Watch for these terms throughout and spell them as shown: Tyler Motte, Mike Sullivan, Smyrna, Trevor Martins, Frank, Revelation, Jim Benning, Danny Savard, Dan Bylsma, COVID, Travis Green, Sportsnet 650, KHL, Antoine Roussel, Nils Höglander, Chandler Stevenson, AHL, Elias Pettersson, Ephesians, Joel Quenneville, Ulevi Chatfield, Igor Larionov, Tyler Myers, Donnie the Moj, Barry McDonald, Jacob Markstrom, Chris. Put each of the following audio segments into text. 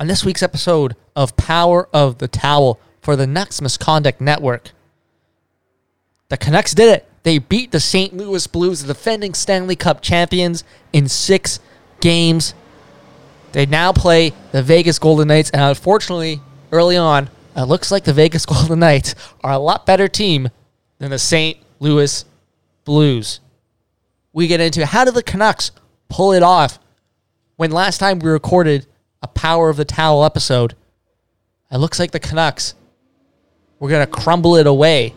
On this week's episode of Power of the Towel for the Nexus Conduct Network, the Canucks did it. They beat the St. Louis Blues, the defending Stanley Cup champions, in 6 games. They now play the Vegas Golden Knights, and unfortunately, early on, it looks like the Vegas Golden Knights are a lot better team than the St. Louis Blues. We get into how did the Canucks pull it off when last time we recorded a Power of the Towel episode, it looks like the Canucks were going to crumble it away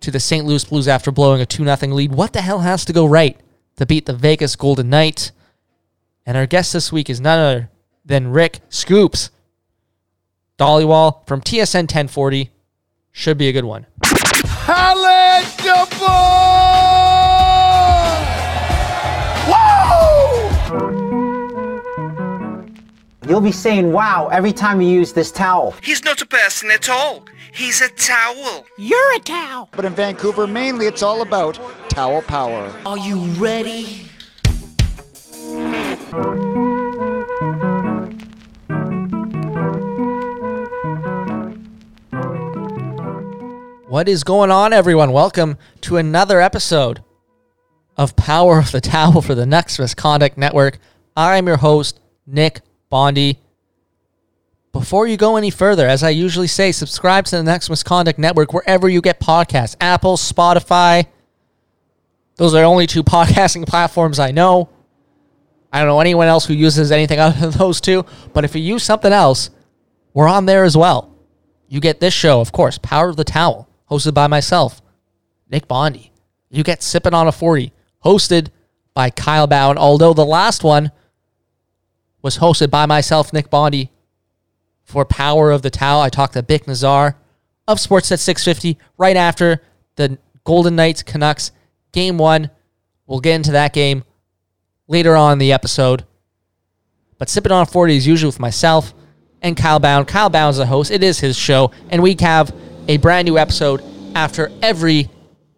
to the St. Louis Blues after blowing a 2-0 lead. What the hell has to go right to beat the Vegas Golden Knights? And our guest this week is none other than Rick Scoops Dhaliwal from TSN 1040. Should be a good one. You'll be saying, wow, every time you use this towel. He's not a person at all. He's a towel. You're a towel. But in Vancouver, mainly, it's all about towel power. Are you ready? What is going on, everyone? Welcome to another episode of Power of the Towel for the Nexus Conduct Network. I'm your host, Nick Bondi. Before you go any further, as I usually say, subscribe to the Next Misconduct Network wherever you get podcasts. Apple, Spotify. Those are the only 2 podcasting platforms I know. I don't know anyone else who uses anything other than those 2, but if you use something else, we're on there as well. You get this show, of course, Power of the Towel, hosted by myself, Nick Bondi. You get Sippin' on a 40, hosted by Kyle Bowen, although the last one was hosted by myself, Nick Bondi. For Power of the Towel, I talked to Bick Nazar of Sportsnet 650 right after the Golden Knights Canucks Game 1. We'll get into that game later on in the episode. But Sippin' on 40 is usually with myself and Kyle Bound. Kyle Bound's the host. It is his show. And we have a brand new episode after every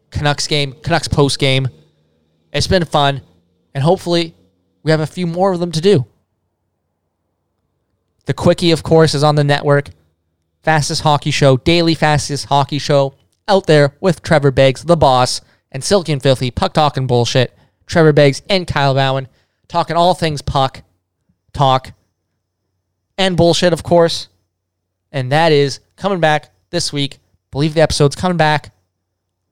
Canucks game, Canucks post game. It's been fun. And hopefully we have a few more of them to do. The Quickie, of course, is on the network. Fastest Hockey Show, daily fastest hockey show out there with Trevor Beggs, The Boss, and Silky and Filthy, Puck Talking Bullshit. Trevor Beggs and Kyle Bowen talking all things puck, talk, and bullshit, of course. And that is coming back this week. I believe the episode's coming back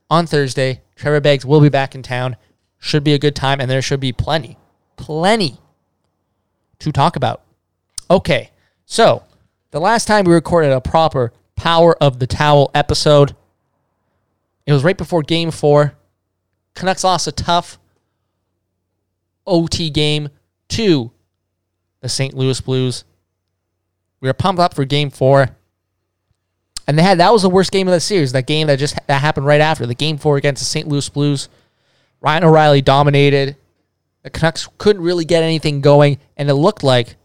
on Thursday. Trevor Beggs will be back in town. Should be a good time, and there should be plenty to talk about. Okay. So, the last time we recorded a proper Power of the Towel episode, it was right before Game 4. Canucks lost a tough OT game to the St. Louis Blues. We were pumped up for Game 4. And that was the worst game of the series, that game that happened right after. The Game 4 against the St. Louis Blues. Ryan O'Reilly dominated. The Canucks couldn't really get anything going, and it looked like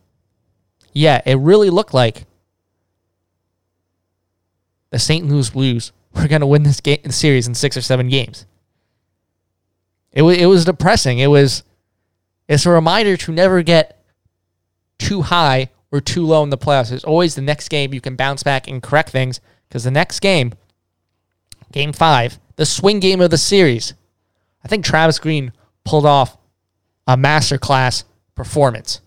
the St. Louis Blues were going to win this game, series in 6 or 7 games. It was depressing. It's a reminder to never get too high or too low in the playoffs. There's always the next game you can bounce back and correct things, because the next game, Game 5, the swing game of the series, I think Travis Green pulled off a masterclass performance.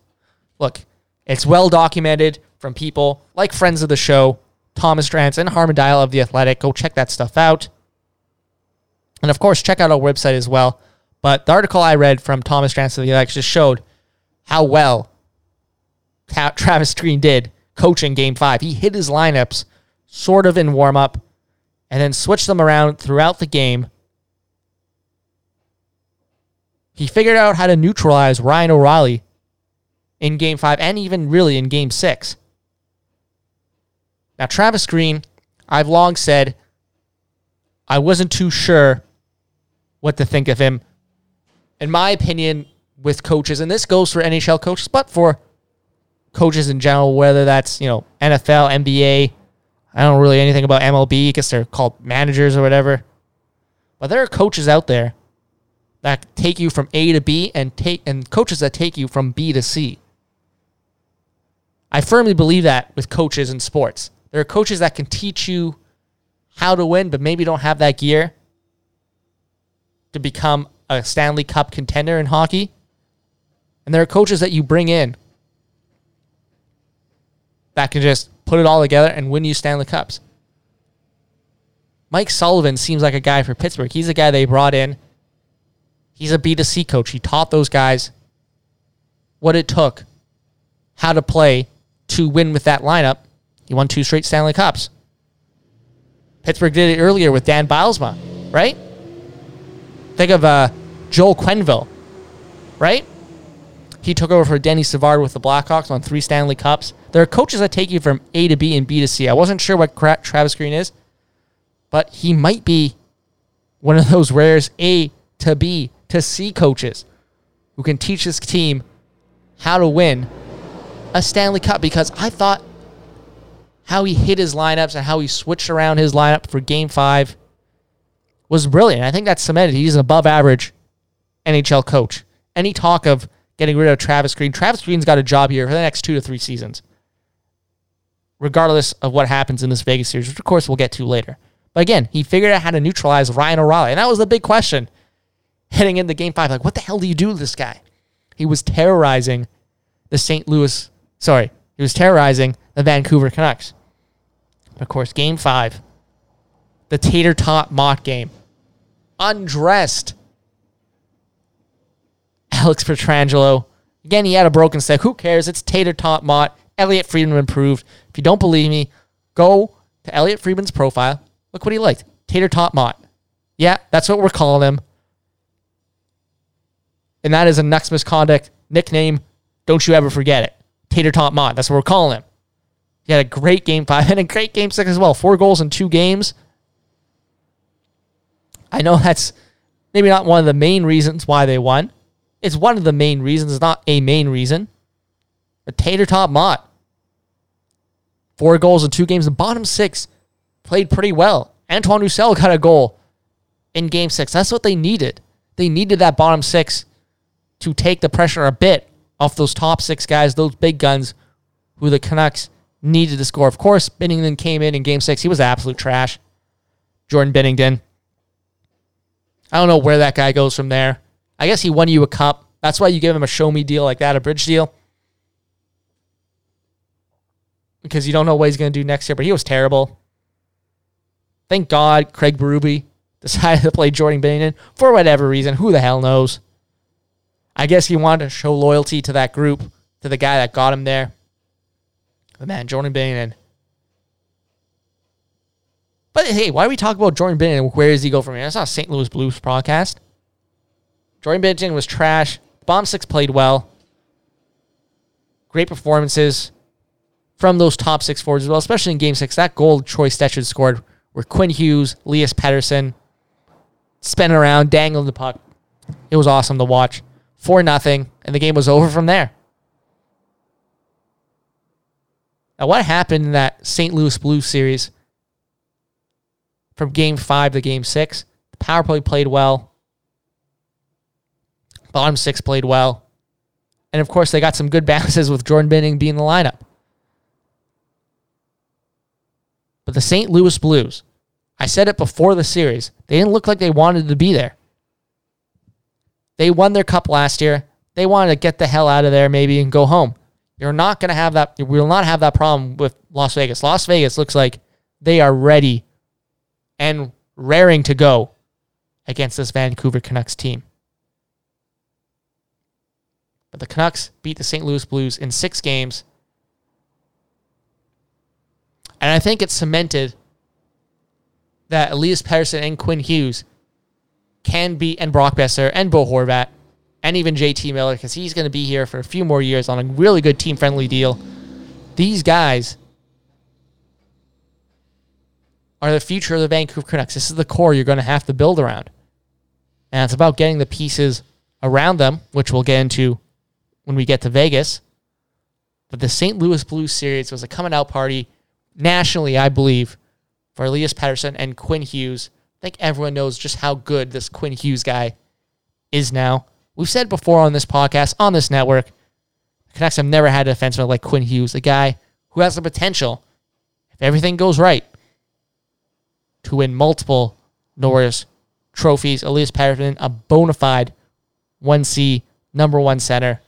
Look, it's well documented from people like friends of the show, Thomas Drance and Harmon Dial of The Athletic. Go check that stuff out. And of course, check out our website as well. But the article I read from Thomas Drance of The Athletic just showed how well Travis Green did coaching Game 5. He hid his lineups sort of in warm-up and then switched them around throughout the game. He figured out how to neutralize Ryan O'Reilly in Game 5 and even really in Game 6. Now, Travis Green, I've long said I wasn't too sure what to think of him. In my opinion, with coaches, and this goes for NHL coaches, but for coaches in general, whether that's, NFL, NBA, I don't really know anything about MLB because they're called managers or whatever. But there are coaches out there that take you from A to B and coaches that take you from B to C. I firmly believe that with coaches in sports. There are coaches that can teach you how to win, but maybe don't have that gear to become a Stanley Cup contender in hockey. And there are coaches that you bring in that can just put it all together and win you Stanley Cups. Mike Sullivan seems like a guy for Pittsburgh. He's a guy they brought in. He's a B2C coach. He taught those guys what it took, how to play to win with that lineup. He won 2 straight Stanley Cups. Pittsburgh did it earlier with Dan Bylsma, right? Think of Joel Quenneville, right? He took over for Danny Savard with the Blackhawks, won 3 Stanley Cups. There are coaches that take you from A to B and B to C. I wasn't sure what Travis Green is, but he might be one of those rare A to B to C coaches who can teach this team how to win a Stanley Cup, because I thought how he hit his lineups and how he switched around his lineup for Game 5 was brilliant. I think that's cemented. He's an above-average NHL coach. Any talk of getting rid of Travis Green, Travis Green's got a job here for the next 2 to 3 seasons, regardless of what happens in this Vegas series, which, of course, we'll get to later. But again, he figured out how to neutralize Ryan O'Reilly, and that was the big question heading into Game 5. Like, what the hell do you do to this guy? He was terrorizing the Vancouver Canucks. Of course, Game 5, the tater tot Motte game, undressed Alex Pietrangelo. Again, he had a broken stick. Who cares? It's tater tot Motte. Elliot Friedman improved. If you don't believe me, go to Elliot Friedman's profile. Look what he liked. Tater tot Motte. Yeah, that's what we're calling him. And that is a Nexus Conduct nickname. Don't you ever forget it. Tater tot Motte. That's what we're calling him. He had a great Game 5 and a great Game 6 as well. 4 goals in 2 games. I know that's maybe not one of the main reasons why they won. It's one of the main reasons. It's not a main reason. But Tater tot Motte. 4 goals in 2 games. The bottom 6 played pretty well. Antoine Roussel got a goal in Game 6. That's what they needed. They needed that bottom 6 to take the pressure a bit off those top 6 guys, those big guns who the Canucks needed to score. Of course, Binnington came in Game 6. He was absolute trash. Jordan Binnington. I don't know where that guy goes from there. I guess he won you a cup. That's why you give him a show-me deal like that, a bridge deal. Because you don't know what he's going to do next year, but he was terrible. Thank God Craig Berube decided to play Jordan Binnington for whatever reason. Who the hell knows? I guess he wanted to show loyalty to that group, to the guy that got him there. But man, Jordan Binnington. But hey, why do we talk about Jordan Binnington? Where does he go from here? That's not a St. Louis Blues broadcast. Jordan Binnington was trash. Bottom 6 played well. Great performances from those top 6 forwards as well, especially in Game 6. That goal Troy Stecher scored where Quinn Hughes, Elias Pettersson spinning around, dangling the puck. It was awesome to watch. 4-0, and the game was over from there. Now, what happened in that St. Louis Blues series from Game 5 to Game 6? The power play played well. Bottom 6 played well. And, of course, they got some good bounces with Jordan Binnington being in the lineup. But the St. Louis Blues, I said it before the series, they didn't look like they wanted to be there. They won their cup last year. They wanted to get the hell out of there maybe and go home. You're not going to have that. We will not have that problem with Las Vegas. Las Vegas looks like they are ready and raring to go against this Vancouver Canucks team. But the Canucks beat the St. Louis Blues in 6 games. And I think it cemented that Elias Pettersson and Quinn Hughes can be, and Brock Besser and Bo Horvat and even JT Miller, because he's going to be here for a few more years on a really good team-friendly deal. These guys are the future of the Vancouver Canucks. This is the core you're going to have to build around. And it's about getting the pieces around them, which we'll get into when we get to Vegas. But the St. Louis Blues series was a coming-out party nationally, I believe, for Elias Pettersson and Quinn Hughes. I think everyone knows just how good this Quinn Hughes guy is now. We've said before on this podcast, on this network, the Canucks have never had a defenseman like Quinn Hughes, a guy who has the potential, if everything goes right, to win multiple Norris trophies. Elias Pettersson, a bona fide 1C number one center,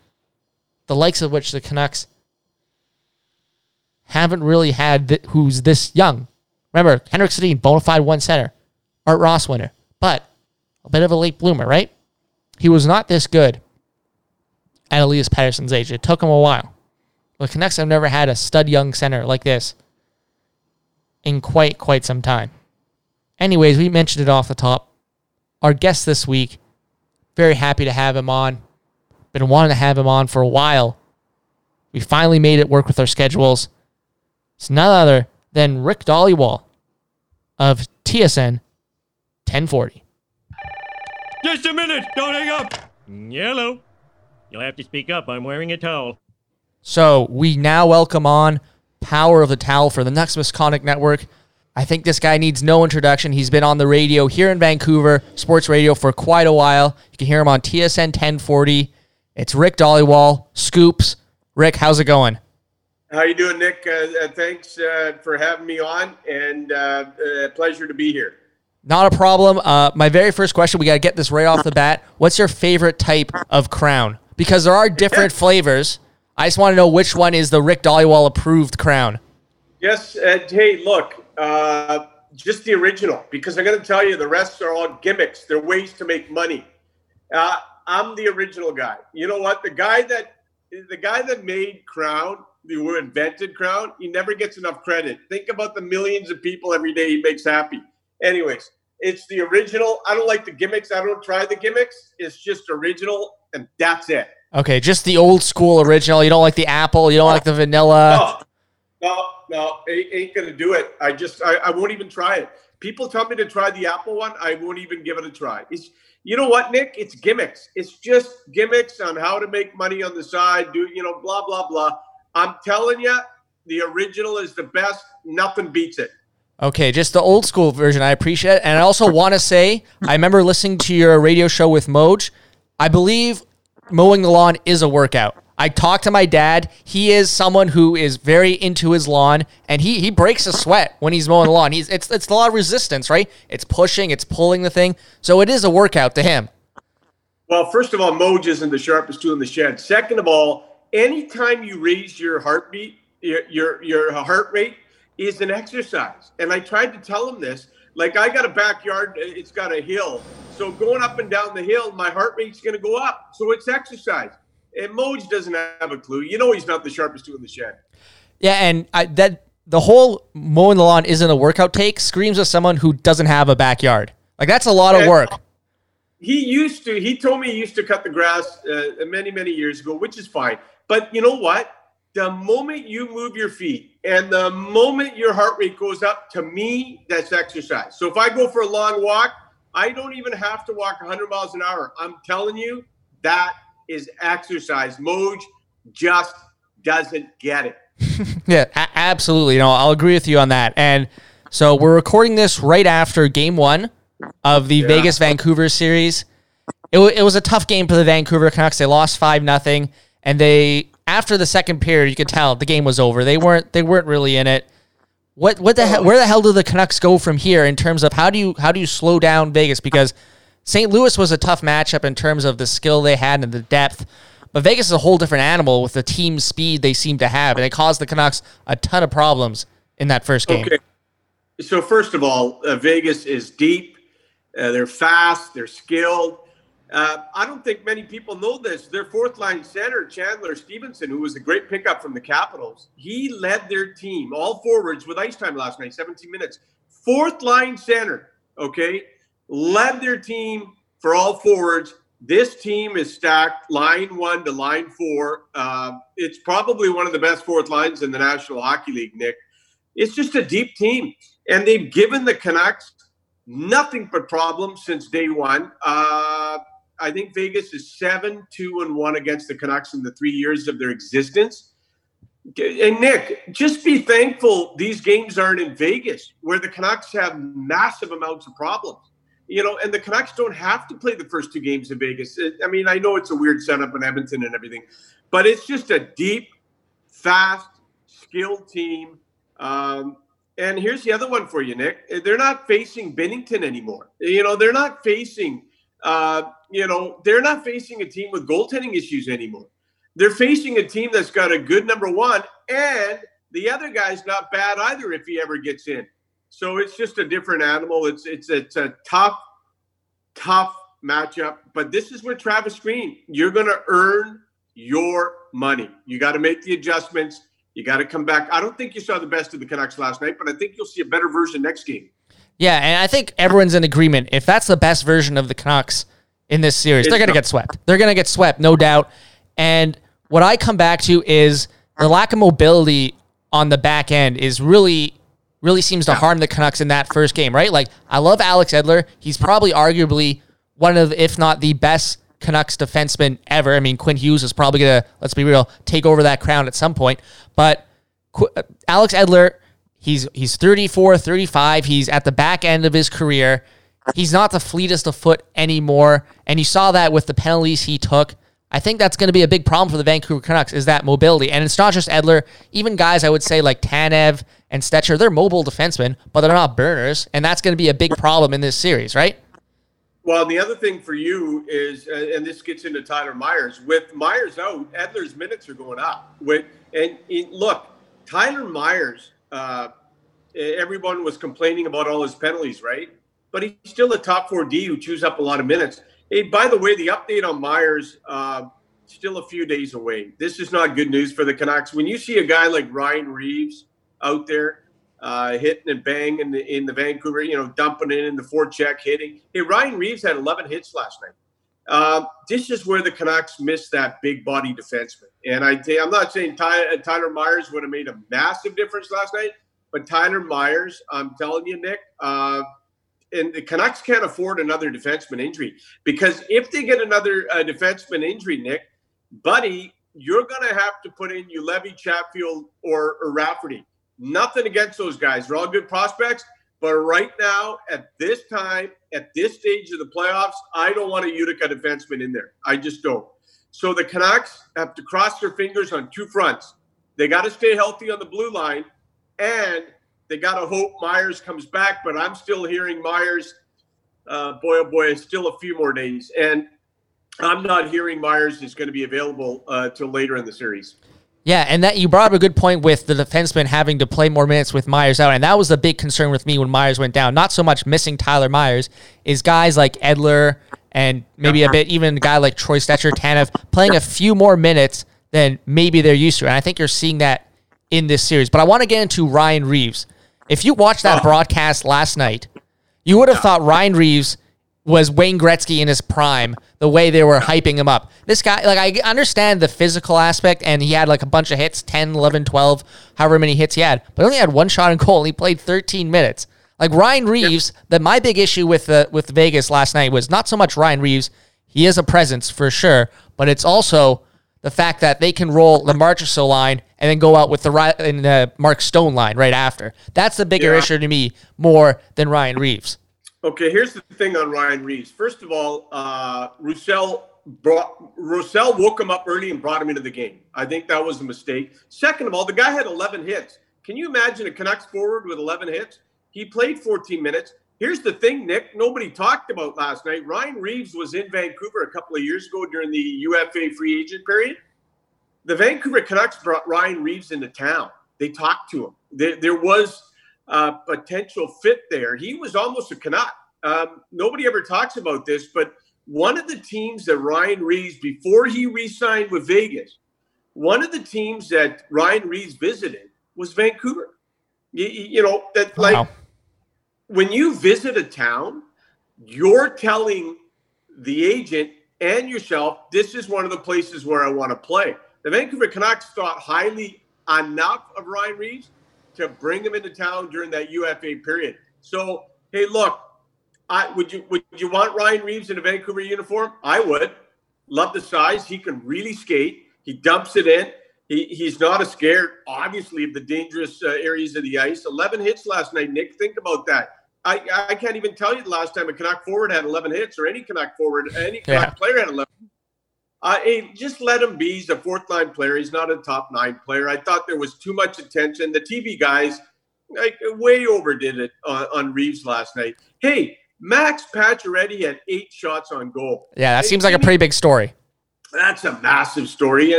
the likes of which the Canucks haven't really had who's this young. Remember, Henrik Sedin, bona fide one center. Art Ross winner, but a bit of a late bloomer, right? He was not this good at Elias Pettersson's age. It took him a while. The Canucks have never had a stud young center like this in quite some time. Anyways, we mentioned it off the top. Our guest this week, very happy to have him on. Been wanting to have him on for a while. We finally made it work with our schedules. It's none other than Rick Dhaliwal of TSN 1040. Just a minute! Don't hang up! Hello. You'll have to speak up. I'm wearing a towel. So we now welcome on Power of the Towel for the Nexus Conduct Network. I think this guy needs no introduction. He's been on the radio here in Vancouver, sports radio, for quite a while. You can hear him on TSN 1040. It's Rick Dhaliwal, Scoops. Rick, how's it going? How you doing, Nick? Thanks for having me on, and a pleasure to be here. Not a problem. My very first question, we got to get this right off the bat. What's your favorite type of crown? Because there are different flavors. I just want to know which one is the Rick Dhaliwal approved crown. Yes. Hey, look, just the original, because I'm going to tell you the rest are all gimmicks. They're ways to make money. I'm the original guy. You know what? The guy that made crown, who invented crown, he never gets enough credit. Think about the millions of people every day he makes happy. Anyways, it's the original. I don't like the gimmicks. I don't try the gimmicks. It's just original, and that's it. Okay, just the old school original. You don't like the apple. You don't like the vanilla. No, ain't going to do it. I won't even try it. People tell me to try the apple one. I won't even give it a try. You know what, Nick? It's gimmicks. It's just gimmicks on how to make money on the side, blah, blah, blah. I'm telling you, the original is the best. Nothing beats it. Okay, just the old school version. I appreciate it. And I also want to say, I remember listening to your radio show with Moj. I believe mowing the lawn is a workout. I talked to my dad. He is someone who is very into his lawn, and he breaks a sweat when he's mowing the lawn. It's a lot of resistance, right? It's pushing, it's pulling the thing. So it is a workout to him. Well, first of all, Moj isn't the sharpest tool in the shed. Second of all, anytime you raise your heartbeat, your heart rate, is an exercise. And I tried to tell him this, like I got a backyard, it's got a hill. So going up and down the hill, my heart rate's going to go up. So it's exercise. And Moj doesn't have a clue. You know, he's not the sharpest tool in the shed. Yeah. And the whole mowing the lawn isn't a workout take screams of someone who doesn't have a backyard. Like that's a lot of work. He told me he used to cut the grass many years ago, which is fine. But you know what? The moment you move your feet and the moment your heart rate goes up, to me, that's exercise. So if I go for a long walk, I don't even have to walk 100 miles an hour. I'm telling you, that is exercise. Moj just doesn't get it. Yeah, absolutely. No, I'll agree with you on that. And so we're recording this right after game one of the Vegas-Vancouver series. It was a tough game for the Vancouver Canucks. They lost 5-0, and they... After the second period, you could tell the game was over. They weren't really in it. Where the hell do the Canucks go from here in terms of how do you slow down Vegas? Because St. Louis was a tough matchup in terms of the skill they had and the depth, but Vegas is a whole different animal with the team speed they seem to have, and it caused the Canucks a ton of problems in that first game. Okay. So first of all, Vegas is deep. They're fast. They're skilled. I don't think many people know this. Their fourth-line center, Chandler Stevenson, who was a great pickup from the Capitals, he led their team, all forwards, with ice time last night, 17 minutes. Fourth-line center, okay, led their team for all forwards. This team is stacked line one to line four. It's probably one of the best fourth lines in the National Hockey League, Nick. It's just a deep team. And they've given the Canucks nothing but problems since day one. I think Vegas is 7-2-1 against the Canucks in the 3 years of their existence. And, Nick, just be thankful these games aren't in Vegas, where the Canucks have massive amounts of problems. You know, and the Canucks don't have to play the first two games in Vegas. I mean, I know it's a weird setup in Edmonton and everything, but it's just a deep, fast, skilled team. And here's the other one for you, Nick. They're not facing Binnington anymore. You know, they're not facing, they're not facing a team with goaltending issues anymore. They're facing a team that's got a good number one, and the other guy's not bad either if he ever gets in. So it's just a different animal. It's a tough matchup. But this is where Travis Green, you're going to earn your money. You got to make the adjustments. You got to come back. I don't think you saw the best of the Canucks last night, but I think you'll see a better version next game. Yeah, and I think everyone's in agreement. If that's the best version of the Canucks in this series, they're going to get swept. They're going to get swept, no doubt. And what I come back to is the lack of mobility on the back end is really seems to harm the Canucks in that first game, right? Like, I love Alex Edler. He's probably arguably one of, if not the best Canucks defenseman ever. I mean, Quinn Hughes is probably going to, let's be real, take over that crown at some point. But Alex Edler, he's 34, 35. He's at the back end of his career. He's not the fleetest of foot anymore. And you saw that with the penalties he took. I think that's going to be a big problem for the Vancouver Canucks is that mobility. And it's not just Edler. Even guys I would say like Tanev and Stecher, they're mobile defensemen, but they're not burners. And that's going to be a big problem in this series, right? Well, the other thing for you is, and this gets into Tyler Myers, with Myers out, Edler's minutes are going up. Look, Tyler Myers, everyone was complaining about all his penalties, right? But he's still a top four D who chews up a lot of minutes. Hey, by the way, the update on Myers, still a few days away. This is not good news for the Canucks. When you see a guy like Ryan Reeves out there hitting and banging in the Vancouver, dumping it in the forecheck, hitting. Hey, Ryan Reeves had 11 hits last night. This is where the Canucks missed that big body defenseman. And I'm not saying Tyler Myers would have made a massive difference last night, but Tyler Myers, I'm telling you, Nick, and the Canucks can't afford another defenseman injury, because if they get another defenseman injury, Nick, buddy, you're going to have to put in Ulevi, Chatfield, or Rafferty. Nothing against those guys. They're all good prospects. But right now, at this time, at this stage of the playoffs, I don't want a Utica defenseman in there. I just don't. So the Canucks have to cross their fingers on two fronts. They got to stay healthy on the blue line, and they got to hope Myers comes back, but I'm still hearing Myers, boy, oh boy, still a few more days. And I'm not hearing Myers is going to be available till later in the series. Yeah, and that you brought up a good point with the defenseman having to play more minutes with Myers out, and that was the big concern with me when Myers went down. Not so much missing Tyler Myers, is guys like Edler and maybe a bit even a guy like Troy Stecher, Tanev, playing a few more minutes than maybe they're used to. And I think you're seeing that in this series. But I want to get into Ryan Reeves. If you watched that broadcast last night, you would have thought Ryan Reeves was Wayne Gretzky in his prime, the way they were hyping him up. This guy, like, I understand the physical aspect, and he had, like, a bunch of hits, 10, 11, 12, however many hits he had, but he only had one shot on goal, and he played 13 minutes. Like, Ryan Reeves, my big issue with Vegas last night was not so much Ryan Reeves. He is a presence, for sure, but it's also the fact that they can roll the Marchessault line and then go out with the Mark Stone line right after. That's the bigger issue to me more than Ryan Reeves. Okay, here's the thing on Ryan Reeves. First of all, Roussel woke him up early and brought him into the game. I think that was a mistake. Second of all, the guy had 11 hits. Can you imagine a Canucks forward with 11 hits? He played 14 minutes. Here's the thing, Nick, nobody talked about last night. Ryan Reeves was in Vancouver a couple of years ago during the UFA free agent period. The Vancouver Canucks brought Ryan Reeves into town. They talked to him. There was a potential fit there. He was almost a Canuck. Nobody ever talks about this, but one of the teams that Ryan Reeves, before he re-signed with Vegas, one of the teams that Ryan Reeves visited was Vancouver. When you visit a town, you're telling the agent and yourself, this is one of the places where I want to play. The Vancouver Canucks thought highly enough of Ryan Reeves to bring him into town during that UFA period. So, hey, look, would you want Ryan Reeves in a Vancouver uniform? I would. Love the size. He can really skate. He dumps it in. He's not as scared, obviously, of the dangerous areas of the ice. 11 hits last night, Nick. Think about that. I can't even tell you the last time a Canuck forward had 11 hits, or any Canuck forward, any Canuck player had 11. Just let him be. He's a fourth-line player. He's not a top-nine player. I thought there was too much attention. The TV guys way overdid it on Reeves last night. Hey, Max Pacioretty had 8 shots on goal. Yeah, that seems like a pretty big story. That's a massive story.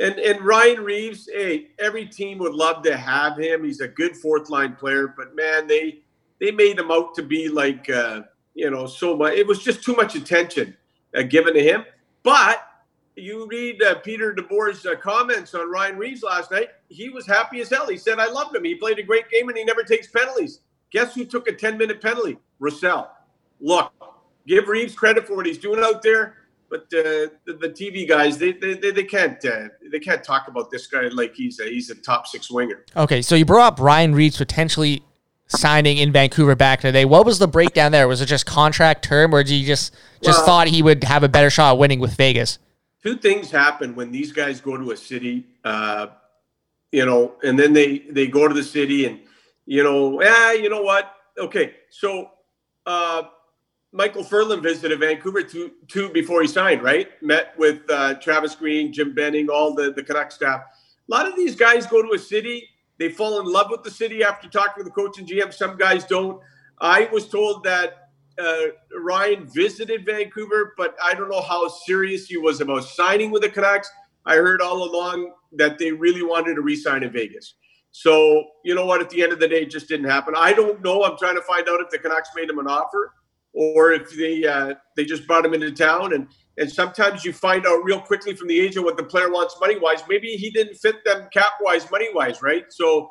And Ryan Reeves, hey, every team would love to have him. He's a good fourth-line player, but, man, they made him out to be like, so much. It was just too much attention given to him. But you read Peter DeBoer's comments on Ryan Reeves last night. He was happy as hell. He said, I loved him. He played a great game, and he never takes penalties. Guess who took a 10-minute penalty? Roussel. Look, give Reeves credit for what he's doing out there. But the TV guys, they can't talk about this guy like he's a top 6 winger. Okay, so you brought up Ryan Reeves potentially signing in Vancouver back today. What was the breakdown there? Was it just contract term, or did you just thought he would have a better shot at winning with Vegas? Two things happen when these guys go to a city, and then they go to the city and, you know what? Okay, so Michael Furlan visited Vancouver two before he signed, right? Met with Travis Green, Jim Benning, all the Canuck staff. A lot of these guys go to a city. They fall in love with the city after talking to the coach and GM. Some guys don't. I was told that Ryan visited Vancouver, but I don't know how serious he was about signing with the Canucks. I heard all along that they really wanted to re-sign in Vegas. So, you know what? At the end of the day, it just didn't happen. I don't know. I'm trying to find out if the Canucks made him an offer or if they just brought him into town. And sometimes you find out real quickly from the agent what the player wants money-wise. Maybe he didn't fit them cap-wise, money-wise, right? So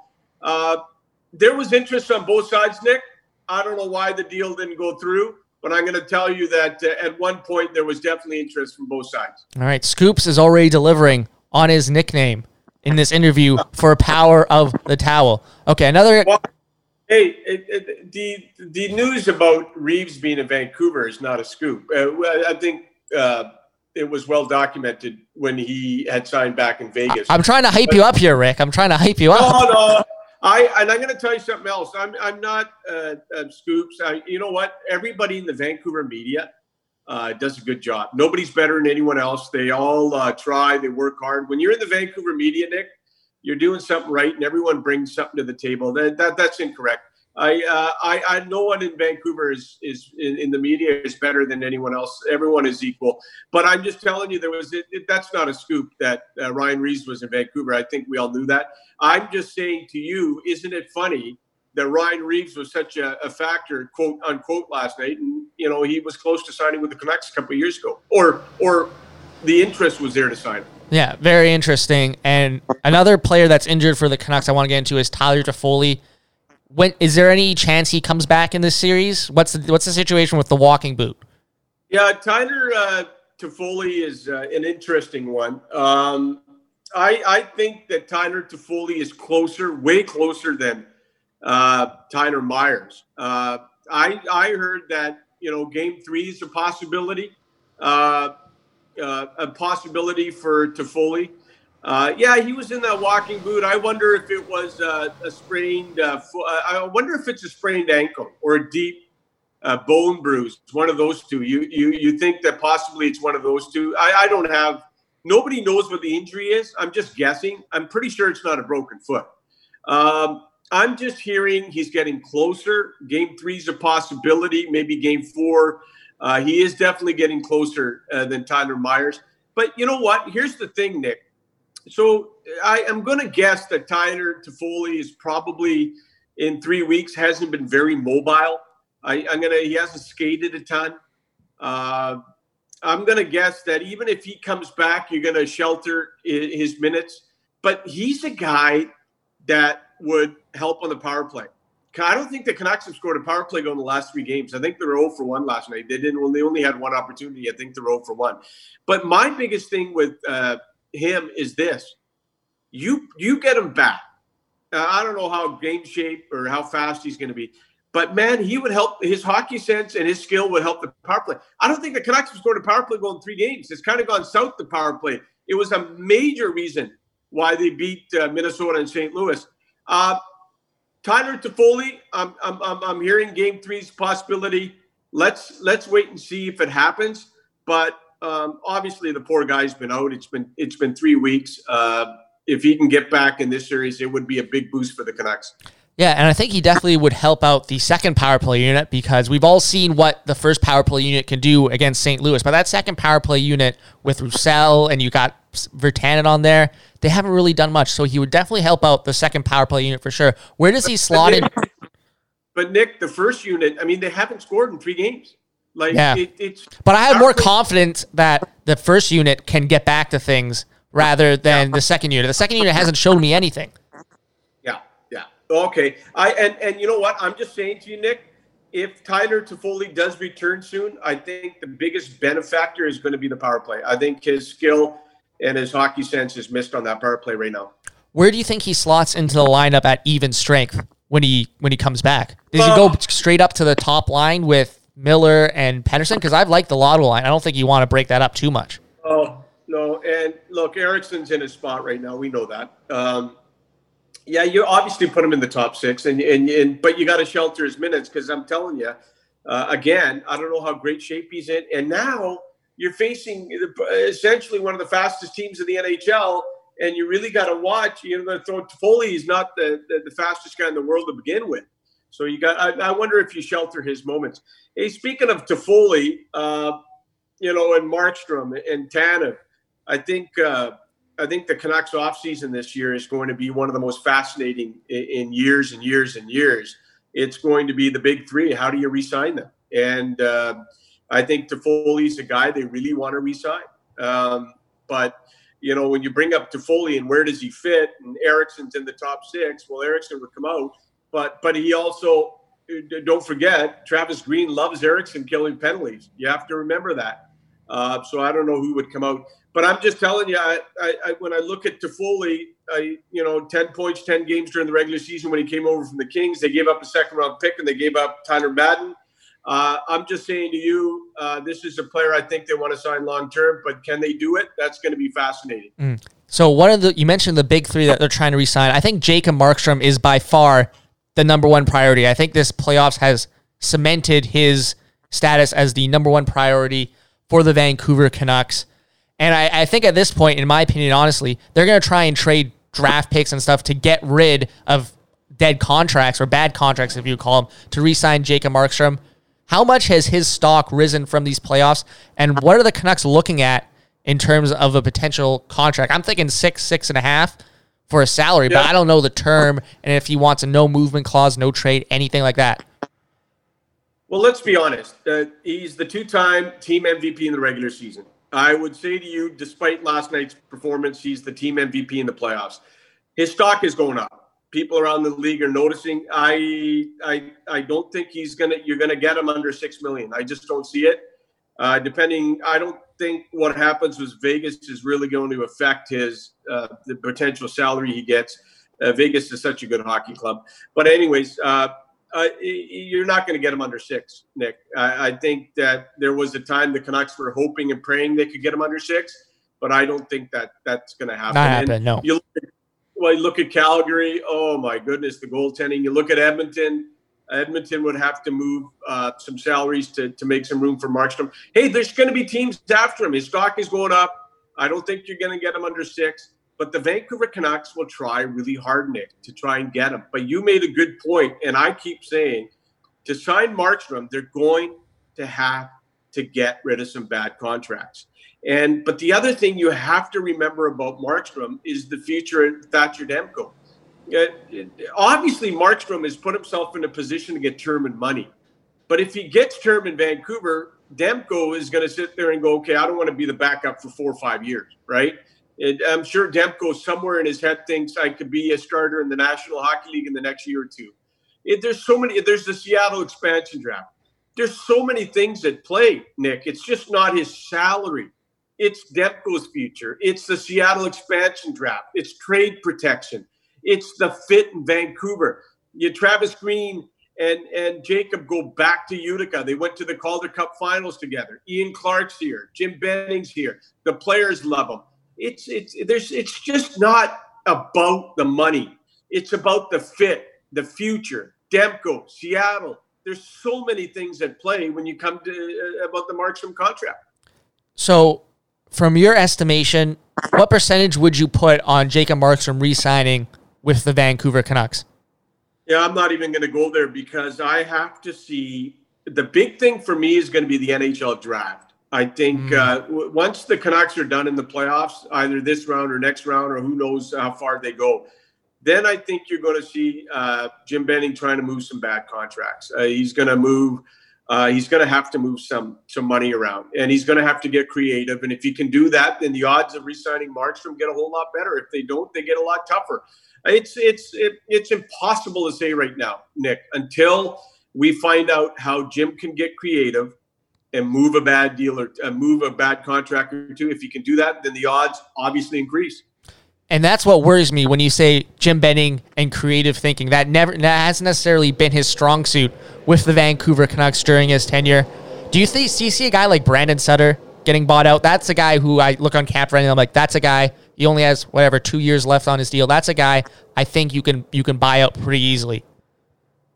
there was interest on both sides, Nick. I don't know why the deal didn't go through, but I'm going to tell you that at one point there was definitely interest from both sides. All right, Scoops is already delivering on his nickname in this interview for Power of the Towel. Okay, another... Well, hey, the news about Reeves being in Vancouver is not a scoop. I think... it was well documented when he had signed back in Vegas. I'm trying to hype you up here, Rick. I'm trying to hype you up. No. I'm going to tell you something else. I'm not Scoops. You know what? Everybody in the Vancouver media does a good job. Nobody's better than anyone else. They all try. They work hard. When you're in the Vancouver media, Nick, you're doing something right, and everyone brings something to the table. That's incorrect. I no one in Vancouver is in the media is better than anyone else. Everyone is equal, but I'm just telling you that's not a scoop that Ryan Reeves was in Vancouver. I think we all knew that. I'm just saying to you, isn't it funny that Ryan Reeves was such a factor, quote unquote, last night, and he was close to signing with the Canucks a couple of years ago, or the interest was there to sign him. Yeah, very interesting. And another player that's injured for the Canucks I want to get into is Tyler Toffoli. Is there any chance he comes back in this series? What's the situation with the walking boot? Yeah, Tyler Toffoli is an interesting one. I think that Tyler Toffoli is closer, way closer than Tyler Myers. I heard that Game 3 is a possibility for Toffoli. He was in that walking boot. I wonder if it was a sprained. I wonder if it's a sprained ankle or a deep bone bruise. It's one of those two. You think that possibly it's one of those two? I don't have. Nobody knows what the injury is. I'm just guessing. I'm pretty sure it's not a broken foot. I'm just hearing he's getting closer. Game 3 is a possibility. Maybe Game 4. He is definitely getting closer than Tyler Myers. But you know what? Here's the thing, Nick. So I am going to guess that Tyler Toffoli is probably in 3 weeks, hasn't been very mobile. He hasn't skated a ton. I'm going to guess that even if he comes back, you're going to shelter his minutes. But he's a guy that would help on the power play. I don't think the Canucks have scored a power play goal in the last three games. I think they're 0 for 1 last night. They only had one opportunity. I think they're 0 for 1. But my biggest thing with him is this. You get him back. I don't know how game shape or how fast he's going to be. But, man, he would help. His hockey sense and his skill would help the power play. I don't think the Canucks have scored a power play goal in three games. It's kind of gone south, the power play. It was a major reason why they beat Minnesota and St. Louis. Tyler Toffoli, I'm hearing Game 3's possibility. Let's wait and see if it happens. But obviously, the poor guy's been out. It's been 3 weeks. If he can get back in this series, it would be a big boost for the Canucks. Yeah, and I think he definitely would help out the second power play unit because we've all seen what the first power play unit can do against St. Louis. But that second power play unit with Roussel and you got Virtanen on there, they haven't really done much. So he would definitely help out the second power play unit for sure. Where does he slot in? But Nick, the first unit, I mean, they haven't scored in three games. Like, yeah. But I have more confidence that the first unit can get back to things rather than the second unit. The second unit hasn't shown me anything. Okay. And you know what? I'm just saying to you, Nick, if Tyler Toffoli does return soon, I think the biggest benefactor is going to be the power play. I think his skill and his hockey sense is missed on that power play right now. Where do you think he slots into the lineup at even strength when he comes back? Does he go straight up to the top line with Miller and Pettersson? Because I've liked the Lotto line. I don't think you want to break that up too much. Oh, no. And look, Eriksson's in his spot right now. We know that. Yeah, you obviously put him in the top six, and but you got to shelter his minutes because I'm telling you, again, I don't know how great shape he's in. And now you're facing essentially one of the fastest teams in the NHL, and you really got to watch. You're going to throw Toffoli. He's not the fastest guy in the world to begin with. So you got. I wonder if you shelter his moments. Hey, speaking of Toffoli, and Markstrom and Tanev, I think the Canucks offseason this year is going to be one of the most fascinating in years and years and years. It's going to be the big three. How do you re-sign them? And I think Toffoli's a guy they really want to re-sign. But when you bring up Toffoli and where does he fit, and Eriksson's in the top six, well, Eriksson would come out. But he also, don't forget, Travis Green loves Eriksson killing penalties. You have to remember that. So I don't know who would come out. But I'm just telling you, I when I look at Toffoli, 10 points, 10 games during the regular season when he came over from the Kings, they gave up a second-round pick and they gave up Tyler Madden. I'm just saying to you, this is a player I think they want to sign long-term, but can they do it? That's going to be fascinating. Mm. So you mentioned the big three that they're trying to re-sign. I think Jacob Markstrom is by far the number one priority. I think this playoffs has cemented his status as the number one priority for the Vancouver Canucks. And I think at this point, in my opinion, honestly, they're going to try and trade draft picks and stuff to get rid of dead contracts or bad contracts, if you call them, to re-sign Jacob Markstrom. How much has his stock risen from these playoffs? And what are the Canucks looking at in terms of a potential contract? I'm thinking 6.5 for a salary, yeah. But I don't know the term and if he wants a no-movement clause, no trade, anything like that. Well, let's be honest. He's the two-time team MVP in the regular season. I would say to you, despite last night's performance, he's the team MVP in the playoffs. His stock is going up. People around the league are noticing. I don't think you're gonna get him under $6 million. I just don't see it. I don't think what happens with Vegas is really going to affect his the potential salary he gets. Vegas is such a good hockey club. But anyways. You're not going to get him under six, Nick. I think that there was a time the Canucks were hoping and praying they could get him under six, but I don't think that's going to happen. Not happen, no. You look at Calgary. Oh, my goodness, the goaltending. You look at Edmonton. Edmonton would have to move some salaries to make some room for Markstrom. Hey, there's going to be teams after him. His stock is going up. I don't think you're going to get him under six, but the Vancouver Canucks will try really hard, Nick, to try and get him. But you made a good point, and I keep saying, to sign Markstrom, they're going to have to get rid of some bad contracts. But the other thing you have to remember about Markstrom is the future Thatcher Demko. Obviously, Markstrom has put himself in a position to get term and money. But if he gets term in Vancouver, Demko is going to sit there and go, okay, I don't want to be the backup for 4 or 5 years, right? I'm sure Demko somewhere in his head thinks I could be a starter in the National Hockey League in the next year or two. There's the Seattle expansion draft. There's so many things at play, Nick. It's just not his salary. It's Demko's future. It's the Seattle expansion draft. It's trade protection. It's the fit in Vancouver. Travis Green and Jacob go back to Utica. They went to the Calder Cup finals together. Ian Clark's here. Jim Benning's here. The players love him. It's just not about the money. It's about the fit, the future, Demko, Seattle. There's so many things at play when you come to about the Markstrom contract. So from your estimation, what percentage would you put on Jacob Markstrom re-signing with the Vancouver Canucks? Yeah, I'm not even going to go there because I have to see. The big thing for me is going to be the NHL draft. I think once the Canucks are done in the playoffs, either this round or next round or who knows how far they go, then I think you're going to see Jim Benning trying to move some bad contracts. He's going to have to move some money around, and he's going to have to get creative. And if he can do that, then the odds of re-signing Markstrom get a whole lot better. If they don't, they get a lot tougher. It's impossible to say right now, Nick, until we find out how Jim can get creative and move a bad deal or move a bad contract or two. If he can do that, then the odds obviously increase. And that's what worries me when you say Jim Benning and creative thinking. That hasn't necessarily been his strong suit with the Vancouver Canucks during his tenure. Do you think see a guy like Brandon Sutter getting bought out? That's a guy who I look on cap right now. I'm like, that's a guy. He only has 2 years left on his deal. That's a guy I think you can buy out pretty easily.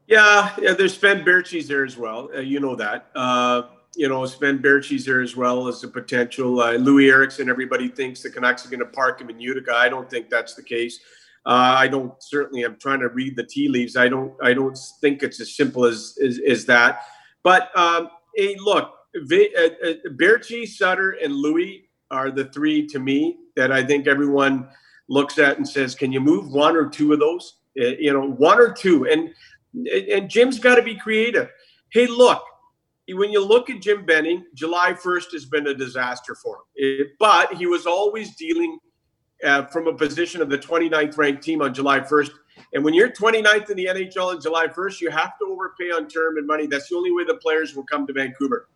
Yeah, there's Sven Berchi's there as well. You know that. Sven Berchi's there as well as a potential. Louis Eriksson, everybody thinks the Canucks are going to park him in Utica. I don't think that's the case. I'm trying to read the tea leaves. I don't think it's as simple as that. But Berchi, Sutter, and Louis are the three to me that I think everyone looks at and says, can you move one or two of those? One or two. And Jim's got to be creative. Hey, look, when you look at Jim Benning, July 1st has been a disaster for him. But he was always dealing from a position of the 29th ranked team on July 1st. And when you're 29th in the NHL on July 1st, you have to overpay on term and money. That's the only way the players will come to Vancouver.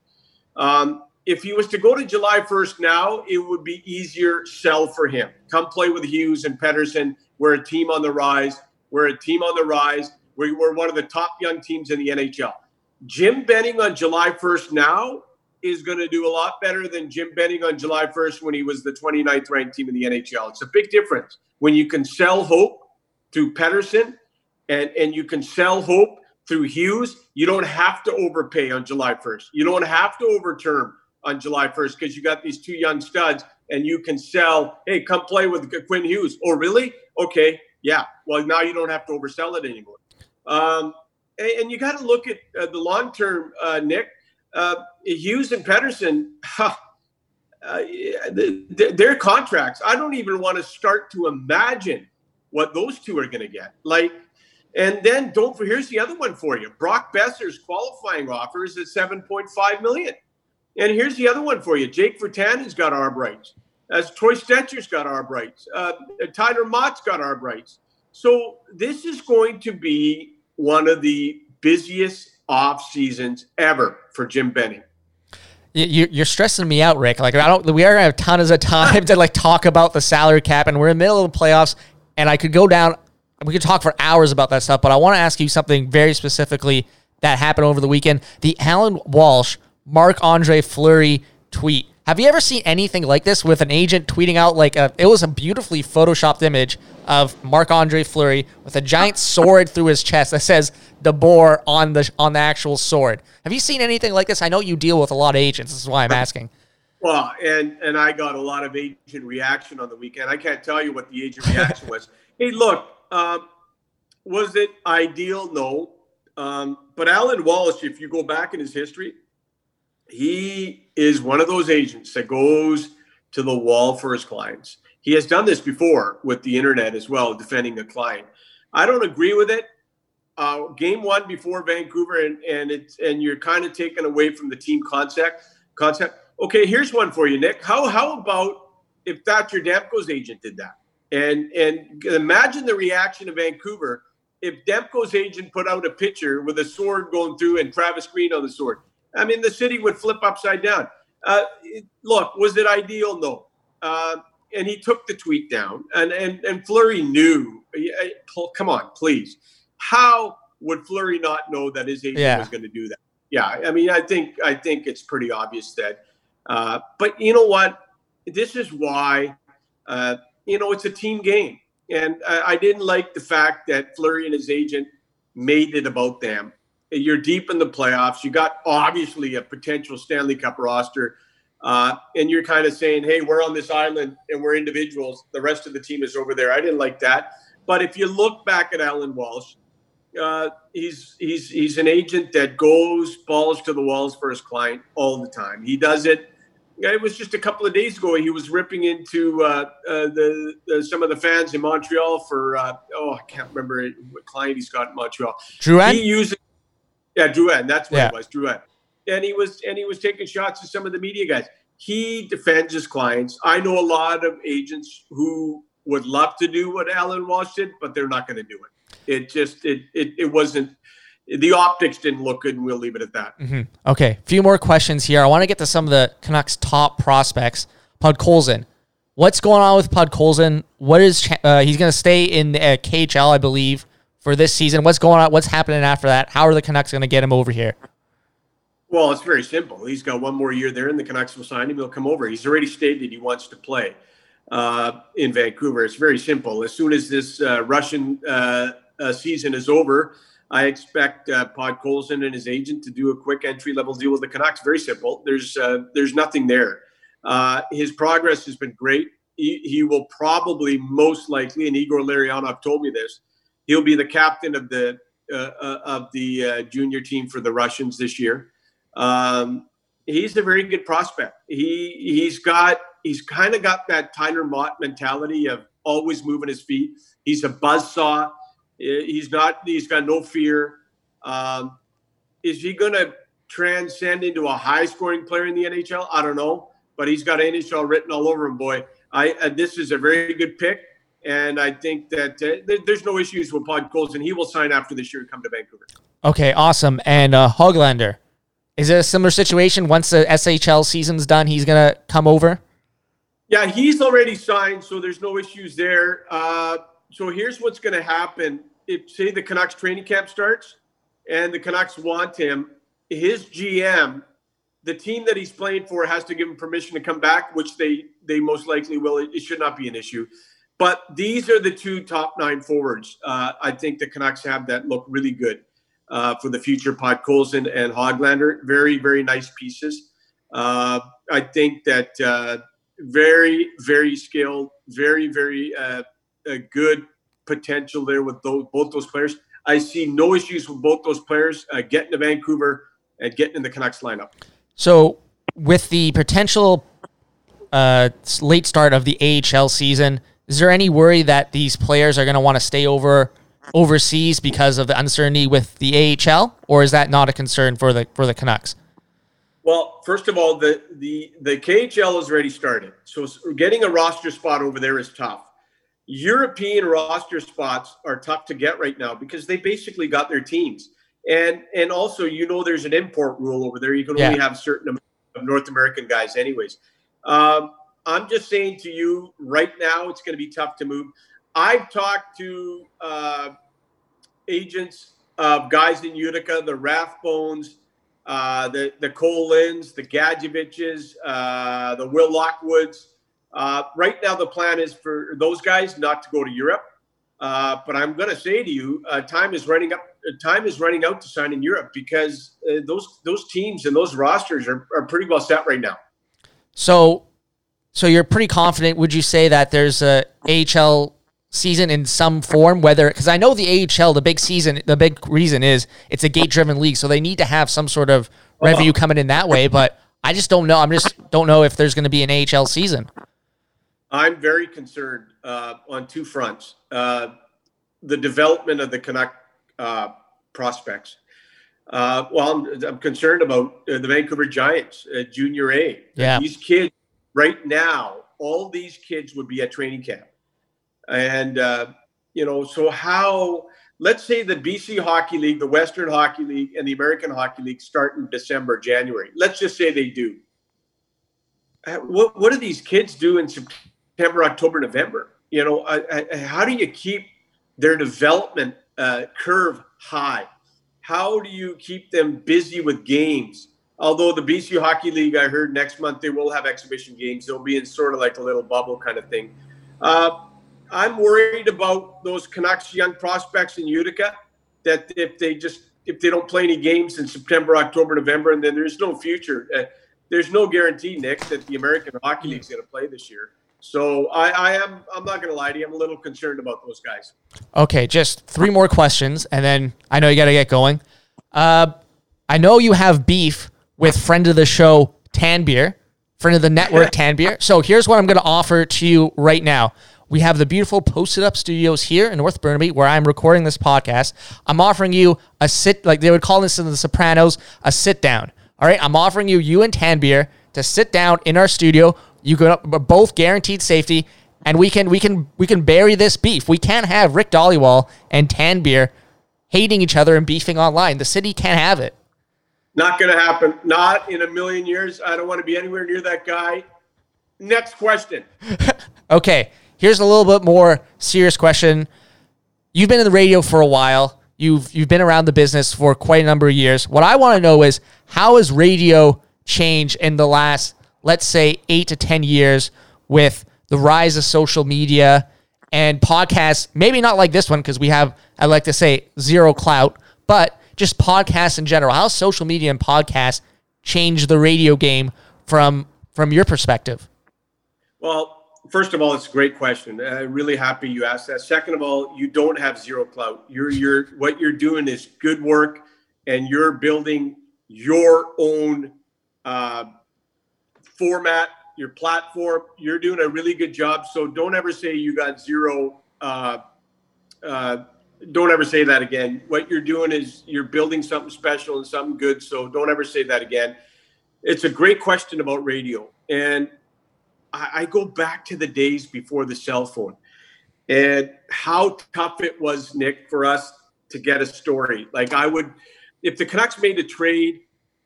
If he was to go to July 1st now, it would be easier sell for him. Come play with Hughes and Pettersson. We're a team on the rise. We're one of the top young teams in the NHL. Jim Benning on July 1st now is going to do a lot better than Jim Benning on July 1st when he was the 29th ranked team in the NHL. It's a big difference when you can sell hope through Pettersson and you can sell hope through Hughes. You don't have to overpay on July 1st. You don't have to overturn on July 1st because you got these two young studs and you can sell, hey, come play with Quinn Hughes. Oh, really? Okay, yeah. Well, now you don't have to oversell it anymore. And you got to look at the long term, Nick. Hughes and Pettersson, their contracts, I don't even want to start to imagine what those two are going to get. And then here's the other one for you. Brock Besser's qualifying offer is at $7.5 million. And here's the other one for you. Jake Virtanen's got arb rights. Troy Stecher's got arb rights. Tyler Motte's got arb rights. So this is going to be one of the busiest off seasons ever for Jim Benning. You're stressing me out, Rick. We are going to have tons of time to talk about the salary cap, and we're in the middle of the playoffs, and I could go down. We could talk for hours about that stuff, but I want to ask you something very specifically that happened over the weekend. The Alan Walsh, Marc-Andre Fleury tweet. Have you ever seen anything like this with an agent tweeting out it was a beautifully photoshopped image of Marc-Andre Fleury with a giant sword through his chest that says the Boer on the actual sword? Have you seen anything like this? I know you deal with a lot of agents. This is why I'm asking. Well, and I got a lot of agent reaction on the weekend. I can't tell you what the agent reaction was. Hey, look, was it ideal? No. But Alan Walsh, if you go back in his history, he is one of those agents that goes to the wall for his clients. He has done this before with the internet as well, defending a client. I don't agree with it. Game one before Vancouver, and you're kind of taken away from the team concept. Okay, here's one for you, Nick. How about if Thatcher Demko's agent did that? And imagine the reaction of Vancouver if Demko's agent put out a picture with a sword going through and Travis Green on the sword, I mean, the city would flip upside down. Look, was it ideal? No. And he took the tweet down, and Fleury knew. Come on, please. How would Fleury not know that his agent was going to do that? Yeah, I mean, I think it's pretty obvious that. But you know what? This is why, it's a team game. And I didn't like the fact that Fleury and his agent made it about them. You're deep in the playoffs. You got obviously a potential Stanley Cup roster. And you're kind of saying, hey, we're on this island and we're individuals. The rest of the team is over there. I didn't like that. But if you look back at Alan Walsh, he's an agent that goes balls to the walls for his client all the time. He does it. It was just a couple of days ago. He was ripping into some of the fans in Montreal for I can't remember what client he's got in Montreal. Drouin? Drouin. That's what it was, Drouin. And he was taking shots at some of the media guys. He defends his clients. I know a lot of agents who would love to do what Alan Walsh did, but they're not going to do it. It just it wasn't. The optics didn't look good, and we'll leave it at that. Mm-hmm. Okay, a few more questions here. I want to get to some of the Canucks' top prospects. Podkolzin. What's going on with Podkolzin? What is he's going to stay in the KHL, I believe, for this season. What's going on? What's happening after that? How are the Canucks going to get him over here? Well, it's very simple. He's got one more year there, and the Canucks will sign him. He'll come over. He's already stated he wants to play in Vancouver. It's very simple. As soon as this Russian season is over, I expect Podkolzin and his agent to do a quick entry-level deal with the Canucks. Very simple. There's nothing there. His progress has been great. He will probably most likely, and Igor Larionov told me this, he'll be the captain of the junior team for the Russians this year. He's a very good prospect. He's kind of got that Tyler Motte mentality of always moving his feet. He's a buzzsaw. He's got no fear. Is he going to transcend into a high scoring player in the NHL? I don't know, but he's got NHL written all over him, boy. This is a very good pick. And I think that there's no issues with Podkolzin. He will sign after this year and come to Vancouver. Okay. Awesome. And, Höglander, is it a similar situation? Once the SHL season's done, he's going to come over. Yeah. He's already signed. So there's no issues there. So here's what's going to happen. If, say, the Canucks training camp starts and the Canucks want him, his GM, the team that he's playing for, has to give him permission to come back, which they most likely will. It should not be an issue. But these are the two top 9 forwards. I think the Canucks have that look really good for the future, Podkolzin and Höglander. Very, very nice pieces. I think that very, very skilled, very, very a good potential there with both those players. I see no issues with both those players getting to Vancouver and getting in the Canucks lineup. So with the potential late start of the AHL season, is there any worry that these players are going to want to stay overseas because of the uncertainty with the AHL, or is that not a concern for the Canucks? Well, first of all, the KHL has already started. So getting a roster spot over there is tough. European roster spots are tough to get right now because they basically got their teams. And also, there's an import rule over there. You can only have a certain amount of North American guys anyways. I'm just saying to you right now, it's going to be tough to move. I've talked to agents of guys in Utica, the Rathbones, the Colins, the Gadjeviches, the Will Lockwoods. Right now, the plan is for those guys not to go to Europe. But I'm going to say to you, time is running up. Time is running out to sign in Europe because those teams and those rosters are pretty well set right now. So you're pretty confident. Would you say that there's a AHL season in some form? Whether, because I know the AHL, the big reason is it's a gate-driven league, so they need to have some sort of revenue coming in that way. But I just don't know. If there's going to be an AHL season. I'm very concerned on two fronts. The development of the Canuck prospects. I'm concerned about the Vancouver Giants, Junior A. Yeah. These kids right now, all these kids would be at training camp. And, so how let's say the BC Hockey League, the Western Hockey League, and the American Hockey League start in December, January. Let's just say they do. What do these kids do in September, October, November? You know, how do you keep their development curve high? How do you keep them busy with games? Although the BC Hockey League, I heard next month they will have exhibition games. They'll be in sort of like a little bubble kind of thing. I'm worried about those Canucks young prospects in Utica, that if they don't play any games in September, October, November, and then there's no future. There's no guarantee, Nick, that the American Hockey League's going to play this year. So I'm not going to lie to you. I'm a little concerned about those guys. Okay, just three more questions, and then I know you got to get going. I know you have beef with friend of the show, Tanbeer, friend of the network, Tanbeer. So here's what I'm going to offer to you right now. We have the beautiful Post It Up Studios here in North Burnaby, where I'm recording this podcast. I'm offering you a sit, like they would call this in The Sopranos, a sit down. All right, I'm offering you and Tanbeer to sit down in our studio. You go up, both guaranteed safety, and we can bury this beef. We can't have Rick Dhaliwal and Tanbeer hating each other and beefing online. The city can't have it. Not going to happen. Not in a million years. I don't want to be anywhere near that guy. Next question. Okay. Here's a little bit more serious question. You've been in the radio for a while. You've been around the business for quite a number of years. What I want to know is, how has radio changed in the last, let's say, 8 to 10 years with the rise of social media and podcasts? Maybe not like this one, because we have, I like to say, zero clout, but just podcasts in general. How social media and podcasts changed the radio game from your perspective? Well, first of all, it's a great question. I'm really happy you asked that. Second of all, you don't have zero clout. You're what you're doing is good work, and you're building your own format, your platform. You're doing a really good job. So don't ever say you got zero. Don't ever say that again. What you're doing is you're building something special and something good. So don't ever say that again. It's a great question about radio, and I go back to the days before the cell phone and how tough it was, Nick, for us to get a story. Like if the Canucks made a trade,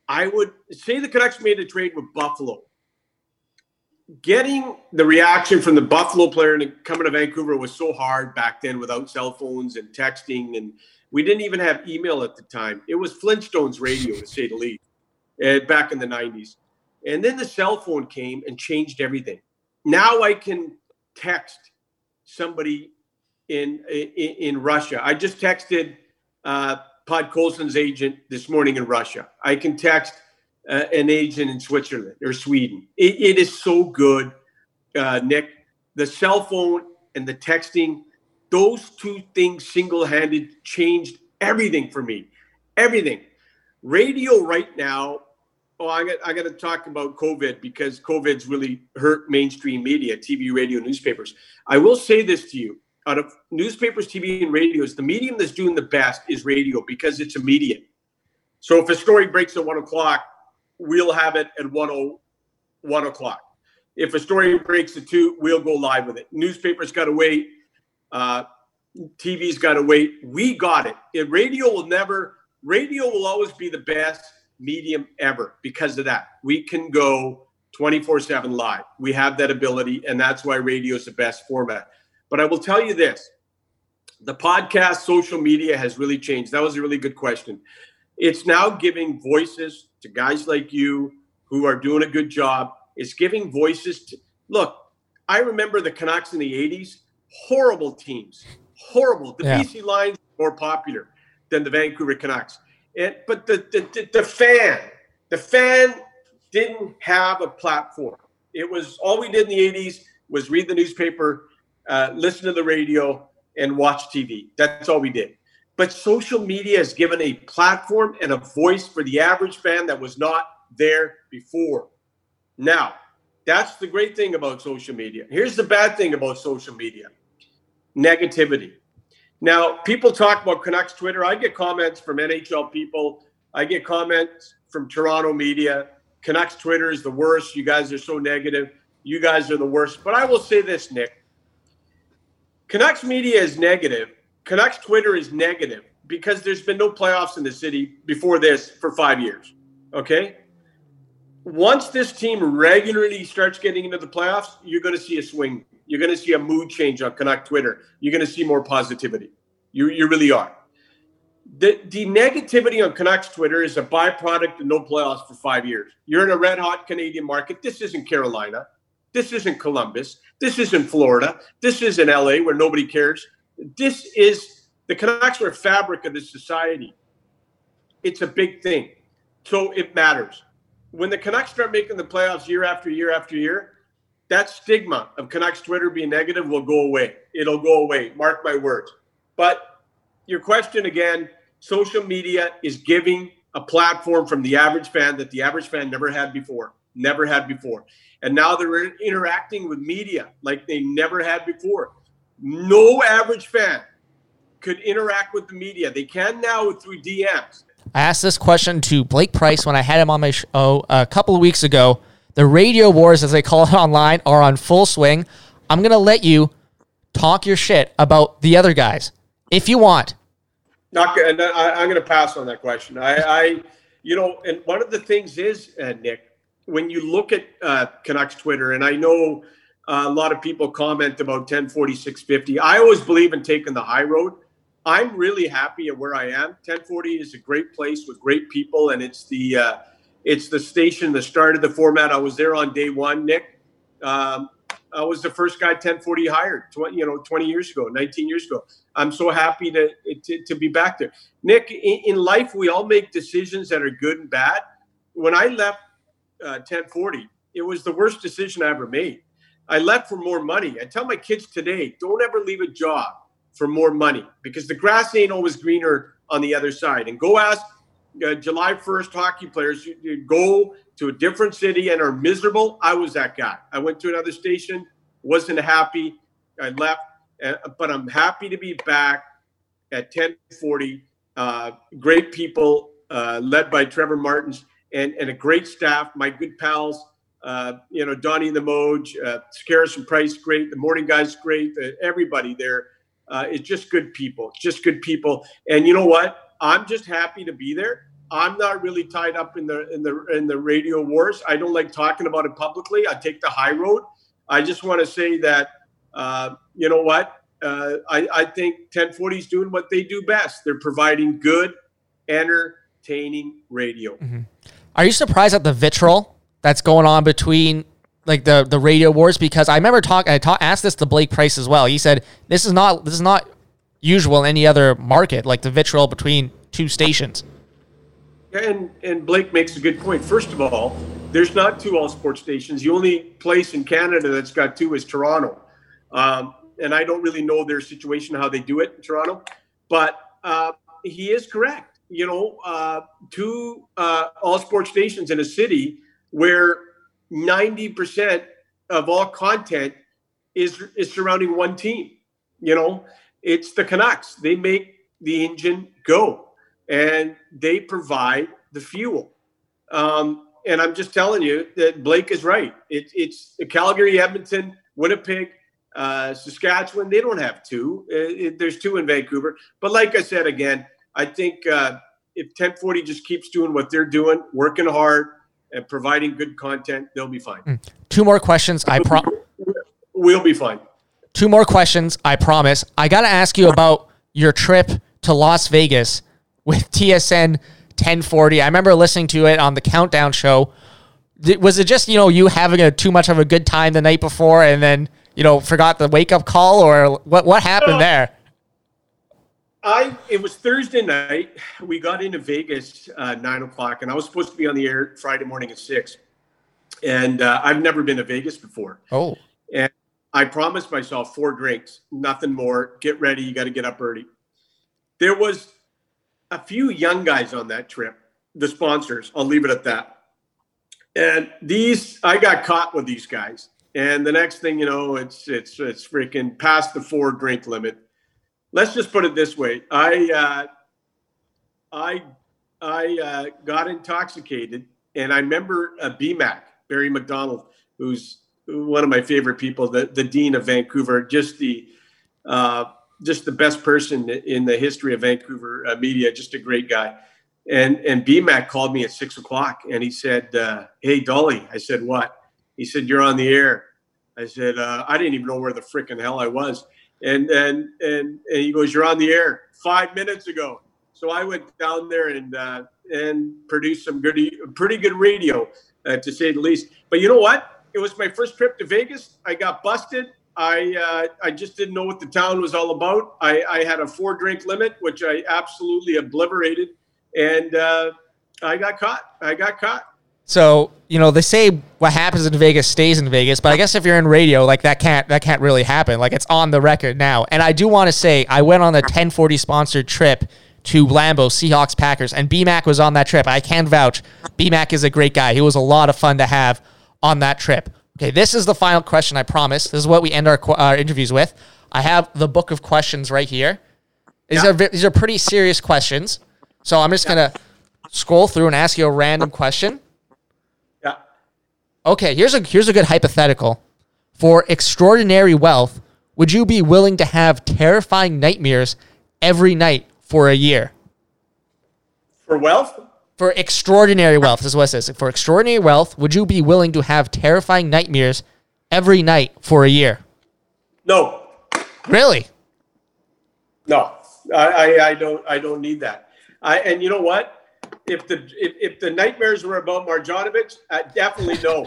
I would say the Canucks made a trade with Buffalo. Getting the reaction from the Buffalo player and coming to Vancouver was so hard back then without cell phones and texting. And we didn't even have email at the time. It was Flintstones radio, to say the least, back in the 90s. And then the cell phone came and changed everything. Now I can text somebody in Russia. I just texted Podkolzin's agent this morning in Russia. I can text an agent in Switzerland or Sweden. It is so good, Nick. The cell phone and the texting, those two things single-handed changed everything for me. Everything. Radio right now. Oh, I got to talk about COVID, because COVID's really hurt mainstream media, TV, radio, newspapers. I will say this to you. Out of newspapers, TV, and radios, the medium that's doing the best is radio, because it's immediate. So if a story breaks at 1 o'clock, we'll have it at 1 o'clock. If a story breaks at 2, we'll go live with it. Newspapers got to wait. TV's got to wait. We got it. And radio will always be the best medium ever because of that. We can go 24/7 live. We have that ability, and that's why radio is the best format. But I will tell you this, the podcast, social media has really changed. That was a really good question. It's now giving voices to guys like you who are doing a good job. It's giving voices to, look, I remember the Canucks in the 80s, horrible teams, horrible. The BC Lions were more popular than the Vancouver Canucks. But the fan didn't have a platform. It was all we did in the 80s was read the newspaper, listen to the radio, and watch TV. That's all we did. But social media has given a platform and a voice for the average fan that was not there before. Now, that's the great thing about social media. Here's the bad thing about social media. Negativity. Now, people talk about Canucks Twitter. I get comments from NHL people. I get comments from Toronto media. Canucks Twitter is the worst. You guys are so negative. You guys are the worst. But I will say this, Nick. Canucks media is negative, Canucks Twitter is negative because there's been no playoffs in the city before this for 5 years, okay? Once this team regularly starts getting into the playoffs, you're going to see a swing. You're going to see a mood change on Canuck Twitter. You're going to see more positivity. You really are. The negativity on Canucks Twitter is a byproduct of no playoffs for 5 years. You're in a red-hot Canadian market. This isn't Carolina. This isn't Columbus. This isn't Florida. This isn't LA where nobody cares. This is the Canucks are a fabric of this society. It's a big thing. So it matters. When the Canucks start making the playoffs year after year after year, that stigma of Canucks Twitter being negative will go away. It'll go away. Mark my words. But your question again, social media is giving a platform from the average fan that the average fan never had before. Never had before. And now they're interacting with media like they never had before. No average fan could interact with the media. They can now through DMs. I asked this question to Blake Price when I had him on my show a couple of weeks ago. The radio wars, as they call it online, are on full swing. I'm going to let you talk your shit about the other guys, if you want. I'm going to pass on that question. And one of the things is, Nick, when you look at Canucks Twitter, and I know a lot of people comment about 1040, 650. I always believe in taking the high road. I'm really happy at where I am. 1040 is a great place with great people, and it's the station that started the format. I was there on day one, Nick. I was the first guy 1040 hired 19 years ago. I'm so happy to be back there. Nick, in life, we all make decisions that are good and bad. When I left 1040, it was the worst decision I ever made. I left for more money. I tell my kids today, don't ever leave a job for more money because the grass ain't always greener on the other side. And go ask July 1st hockey players, you go to a different city and are miserable. I was that guy. I went to another station, wasn't happy. I left, but I'm happy to be back at 1040. Great people led by Trevor Martins and a great staff, my good pals, Donnie the Moj, Scarris and Price, great. The morning guys, great. Everybody there. It's just good people. And you know what? I'm just happy to be there. I'm not really tied up in the radio wars. I don't like talking about it publicly. I take the high road. I just want to say that, you know what? I think 1040 is doing what they do best. They're providing good, entertaining radio. Mm-hmm. Are you surprised at the vitriol that's going on between like the radio wars? Because I remember asked this to Blake Price as well. He said, this is not usual in any other market, like the vitriol between two stations. And Blake makes a good point. First of all, there's not two all sports stations. The only place in Canada that's got two is Toronto. And I don't really know their situation, how they do it in Toronto, but he is correct. Two all sports stations in a city where 90% of all content is surrounding one team. It's the Canucks. They make the engine go, and they provide the fuel. And I'm just telling you that Blake is right. It's Calgary, Edmonton, Winnipeg, Saskatchewan. They don't have two. There's two in Vancouver. But like I said, again, I think if 1040 just keeps doing what they're doing, working hard, and providing good content, they'll be fine. Two more questions. I promise. We'll be fine. Two more questions. I promise. I got to ask you about your trip to Las Vegas with TSN 1040. I remember listening to it on the Countdown show. Was it just, you having too much of a good time the night before and then, forgot the wake up call, or what happened there? It was Thursday night. We got into Vegas 9:00, and I was supposed to be on the air Friday morning at 6:00. And I've never been to Vegas before. Oh. And I promised myself 4 drinks, nothing more. Get ready. You got to get up early. There was a few young guys on that trip, the sponsors. I'll leave it at that. And I got caught with these guys. And the next thing you know, it's freaking past the 4 drink limit. Let's just put it this way. I got intoxicated, and I remember BMAC, Barry McDonald, who's one of my favorite people, the dean of Vancouver, just the just the best person in the history of Vancouver media, just a great guy. And BMAC called me at 6 o'clock and he said, hey, Dolly. I said, what? He said, you're on the air. I said, I didn't even know where the frickin' hell I was. And he goes, you're on the air 5 minutes ago. So I went down there and produced some pretty good radio, to say the least. But you know what? It was my first trip to Vegas. I got busted. I just didn't know what the town was all about. I had a 4-drink limit, which I absolutely obliterated. And I got caught. So, you know, they say what happens in Vegas stays in Vegas, but I guess if you're in radio, like that can't really happen. Like, it's on the record now. And I do want to say I went on a 1040 sponsored trip to Lambeau, Seahawks, Packers, and BMAC was on that trip. I can vouch. BMAC is a great guy. He was a lot of fun to have on that trip. Okay, this is the final question, I promise. This is what we end our interviews with. I have the book of questions right here. These are pretty serious questions. So I'm just going to scroll through and ask you a random question. Yeah. Okay, here's a good hypothetical. For extraordinary wealth, would you be willing to have terrifying nightmares every night for a year? For wealth? For extraordinary wealth, this is what it says. For extraordinary wealth, would you be willing to have terrifying nightmares every night for a year? No. Really? No. I don't need that. And you know what? If the nightmares were about Marjanovic, I definitely no.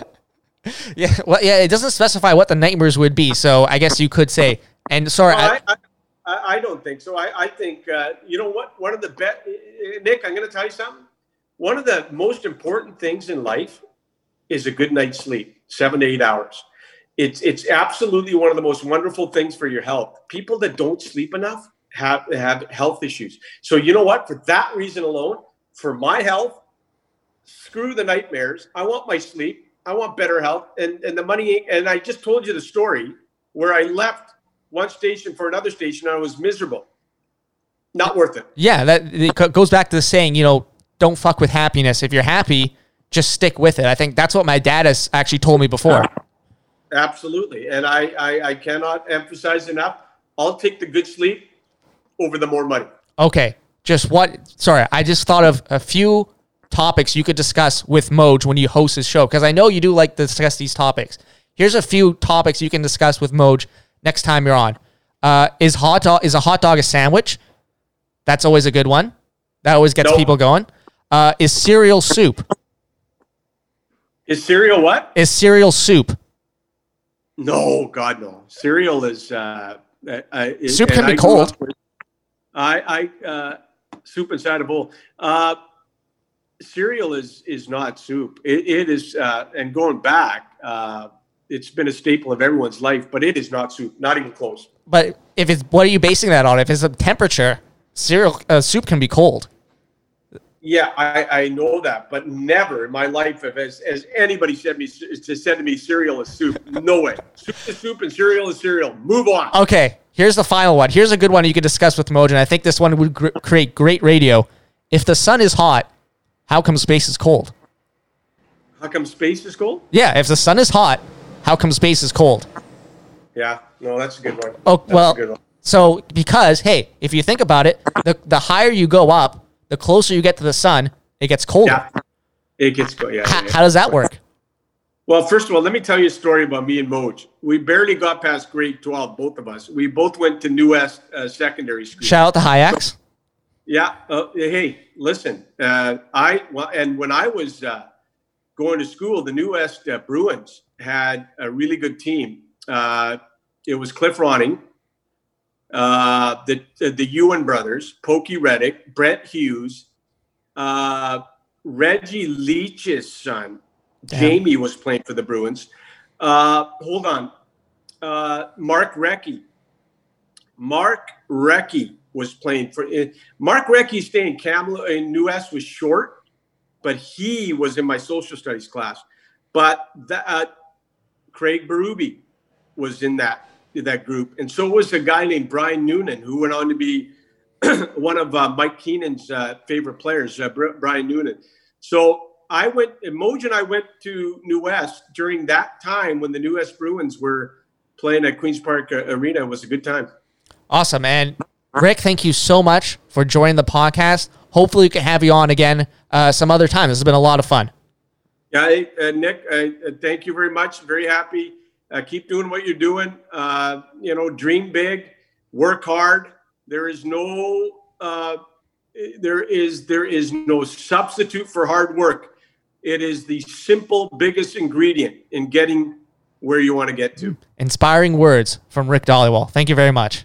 Yeah, well, yeah. It doesn't specify what the nightmares would be, so I guess you could say. And sorry, no, I don't think so. I think you know what? One of the best, Nick. I'm going to tell you something. One of the most important things in life is a good night's sleep, 7 to 8 hours. It's absolutely one of the most wonderful things for your health. People that don't sleep enough have health issues. So you know what? For that reason alone, for my health, screw the nightmares. I want my sleep. I want better health and the money. And I just told you the story where I left one station for another station. I was miserable. Not worth it. Yeah, that it goes back to the saying, you know, don't fuck with happiness. If you're happy, just stick with it. I think that's what my dad has actually told me before. Absolutely. And I cannot emphasize enough. I'll take the good sleep over the more money. Okay. I just thought of a few topics you could discuss with Moj when you host his show, because I know you do like to discuss these topics. Here's a few topics you can discuss with Moj next time you're on. Is a hot dog a sandwich? That's always a good one. That always gets people going. Is cereal soup? Is cereal what? Is cereal soup? No, God, no. Cereal is... soup can be cold. I soup inside a bowl. Cereal is not soup. It is, and going back, it's been a staple of everyone's life, but it is not soup, not even close. But if it's, what are you basing that on? If it's a temperature, soup can be cold. Yeah, I know that, but never in my life has anybody said to me cereal is soup. No way. Soup is soup and cereal is cereal. Move on. Okay. Here's the final one. Here's a good one you could discuss with Moj, and I think this one would create great radio. If the sun is hot, how come space is cold? How come space is cold? Yeah, if the sun is hot, how come space is cold? Yeah, no, that's a good one. Oh, well, so because, hey, if you think about it, the higher you go up, the closer you get to the sun, it gets colder. Yeah, it gets cold, yeah. How does that work? Well, first of all, let me tell you a story about me and Moj. We barely got past grade 12, both of us. We both went to New West Secondary School. Shout out to Hayaks. So, yeah. Hey, listen. When I was going to school, the New West Bruins had a really good team. It was Cliff Ronning, the Ewan brothers, Pokey Reddick, Brent Hughes, Reggie Leach's son. Damn. Jamie was playing for the Bruins. Hold on. Mark Recchi was playing for it. Mark Recchi stayed in Kamloops, in New West was short, but he was in my social studies class. But Craig Berube was in that group. And so was a guy named Brian Noonan, who went on to be one of Mike Keenan's favorite players, Brian Noonan. So I went, Moj and I went to New West during that time when the New West Bruins were playing at Queen's Park Arena. It was a good time. Awesome, man. Rick, thank you so much for joining the podcast. Hopefully we can have you on again some other time. This has been a lot of fun. Yeah, Nick, thank you very much. Very happy. Keep doing what you're doing. Dream big, work hard. There is no substitute for hard work. It is the simple biggest ingredient in getting where you want to get to. Inspiring words from Rick Dhaliwal. Thank you very much.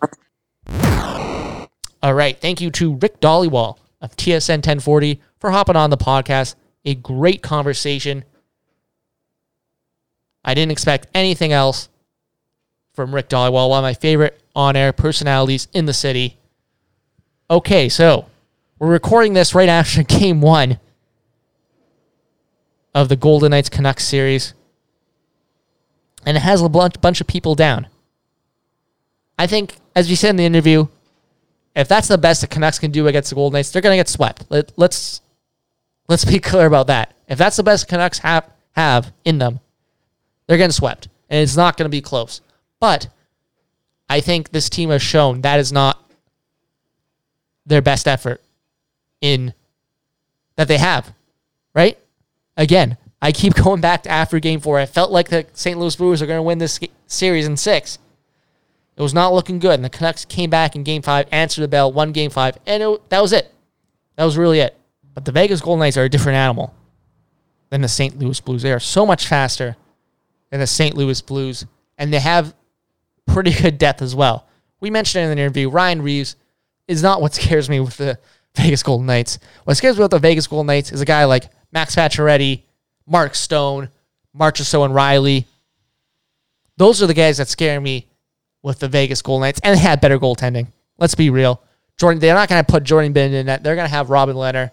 All right. Thank you to Rick Dhaliwal of TSN 1040 for hopping on the podcast. A great conversation. I didn't expect anything else from Rick Dhaliwal, one of my favorite on-air personalities in the city. Okay, so we're recording this right after Game 1 of the Golden Knights Canucks series, and it has a bunch of people down. I think, as we said in the interview, if that's the best the Canucks can do against the Golden Knights, they're going to get swept. Let's be clear about that. If that's the best Canucks have in them, they're getting swept, and it's not going to be close. But I think this team has shown that is not their best effort in that they have, right? Again, I keep going back to after Game 4. I felt like the St. Louis Blues are going to win this series in 6. It was not looking good, and the Canucks came back in Game 5, answered the bell, won Game 5, and that was it. That was really it. But the Vegas Golden Knights are a different animal than the St. Louis Blues. They are so much faster than the St. Louis Blues, and they have pretty good depth as well. We mentioned in the interview, Ryan Reeves is not what scares me with the Vegas Golden Knights. What scares me with the Vegas Golden Knights is a guy like Max Pacioretty, Mark Stone, Marchessault, and Riley. Those are the guys that scare me with the Vegas Golden Knights, and they had better goaltending. Let's be real. They're not going to put Jordan Binnington in net. They're going to have Robin Lehner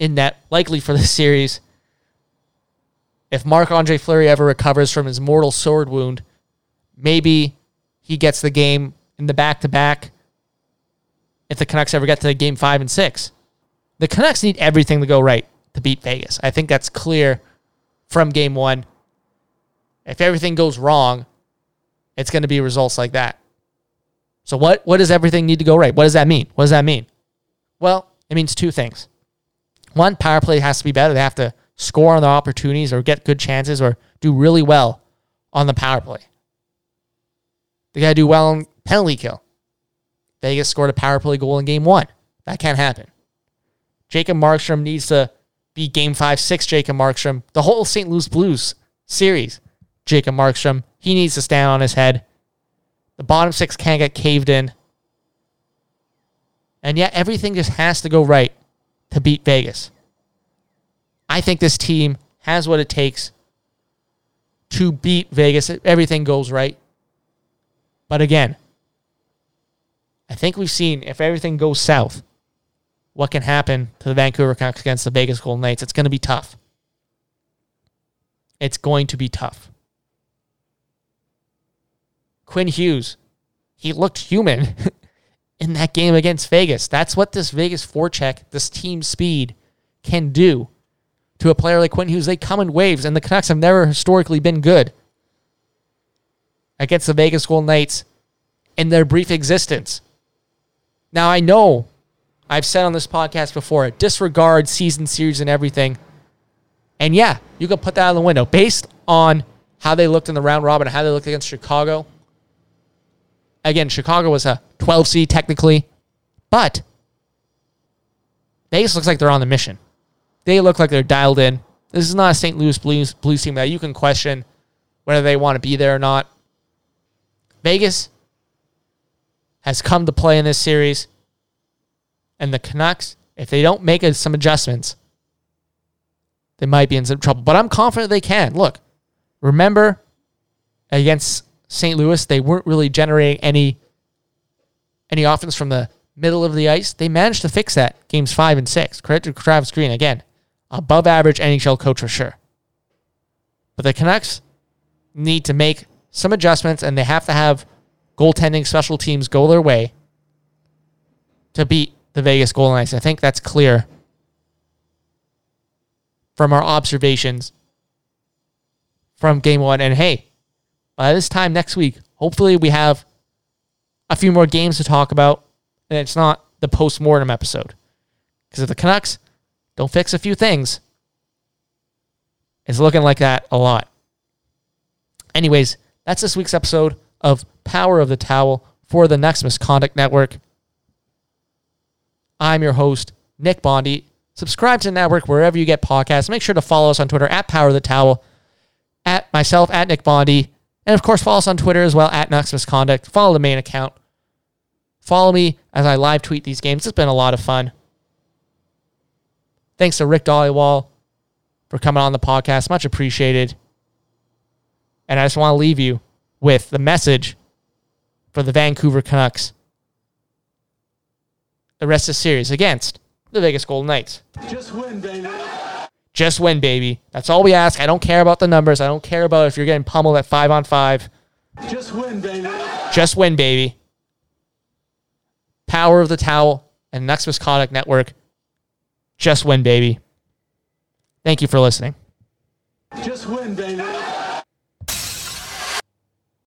in net, likely for this series. If Marc-Andre Fleury ever recovers from his mortal sword wound, maybe he gets the game in the back-to-back if the Canucks ever get to Game 5 and 6. The Canucks need everything to go right to beat Vegas. I think that's clear from Game 1. If everything goes wrong, it's going to be results like that. So what does everything need to go right? What does that mean? What does that mean? Well, it means two things. One, power play has to be better. They have to score on their opportunities or get good chances or do really well on the power play. They got to do well on penalty kill. Vegas scored a power play goal in Game 1. That can't happen. Jacob Markstrom needs to be Game 5, 6 Jacob Markstrom. The whole St. Louis Blues series, Jacob Markstrom, he needs to stand on his head. The bottom six can't get caved in. And yet everything just has to go right to beat Vegas. I think this team has what it takes to beat Vegas. Everything goes right. But again, I think we've seen if everything goes south, what can happen to the Vancouver Canucks against the Vegas Golden Knights. It's going to be tough. It's going to be tough. Quinn Hughes, he looked human in that game against Vegas. That's what this Vegas forecheck, this team speed, can do. To a player like Quinn Hughes, they come in waves, and the Canucks have never historically been good against the Vegas Golden Knights in their brief existence. Now, I know I've said on this podcast before, disregard season series and everything. And yeah, you can put that out of the window. Based on how they looked in the round robin, how they looked against Chicago. Again, Chicago was a 12 seed technically, but Vegas looks like they're on the mission. They look like they're dialed in. This is not a St. Louis Blues team that you can question whether they want to be there or not. Vegas has come to play in this series, and the Canucks, if they don't make some adjustments, they might be in some trouble. But I'm confident they can. Look, remember against St. Louis, they weren't really generating any offense from the middle of the ice. They managed to fix that games 5 and 6. Credit to Travis Green. Again, above average NHL coach for sure. But the Canucks need to make some adjustments, and they have to have goaltending, special teams go their way to beat the Vegas Golden Knights. I think that's clear from our observations from Game 1. And hey, by this time next week, hopefully we have a few more games to talk about, and it's not the post-mortem episode. Because if the Canucks don't fix a few things, it's looking like that a lot. Anyways, that's this week's episode of Power of the Towel for the Nexus Conduct Network. I'm your host, Nick Bondi. Subscribe to the network wherever you get podcasts. Make sure to follow us on Twitter at Power of the Towel, at myself, at Nick Bondi, and of course follow us on Twitter as well, at Nexus Conduct. Follow the main account. Follow me as I live tweet these games. It's been a lot of fun. Thanks to Rick Dhaliwal for coming on the podcast. Much appreciated. And I just want to leave you with the message for the Vancouver Canucks. The rest of the series against the Vegas Golden Knights. Just win, baby. Just win, baby. That's all we ask. I don't care about the numbers. I don't care about if you're getting pummeled at 5-on-5. Just win, baby. Just win, baby. Power of the Towel and Nexus Conduct Network. Just win, baby. Thank you for listening. Just win, baby.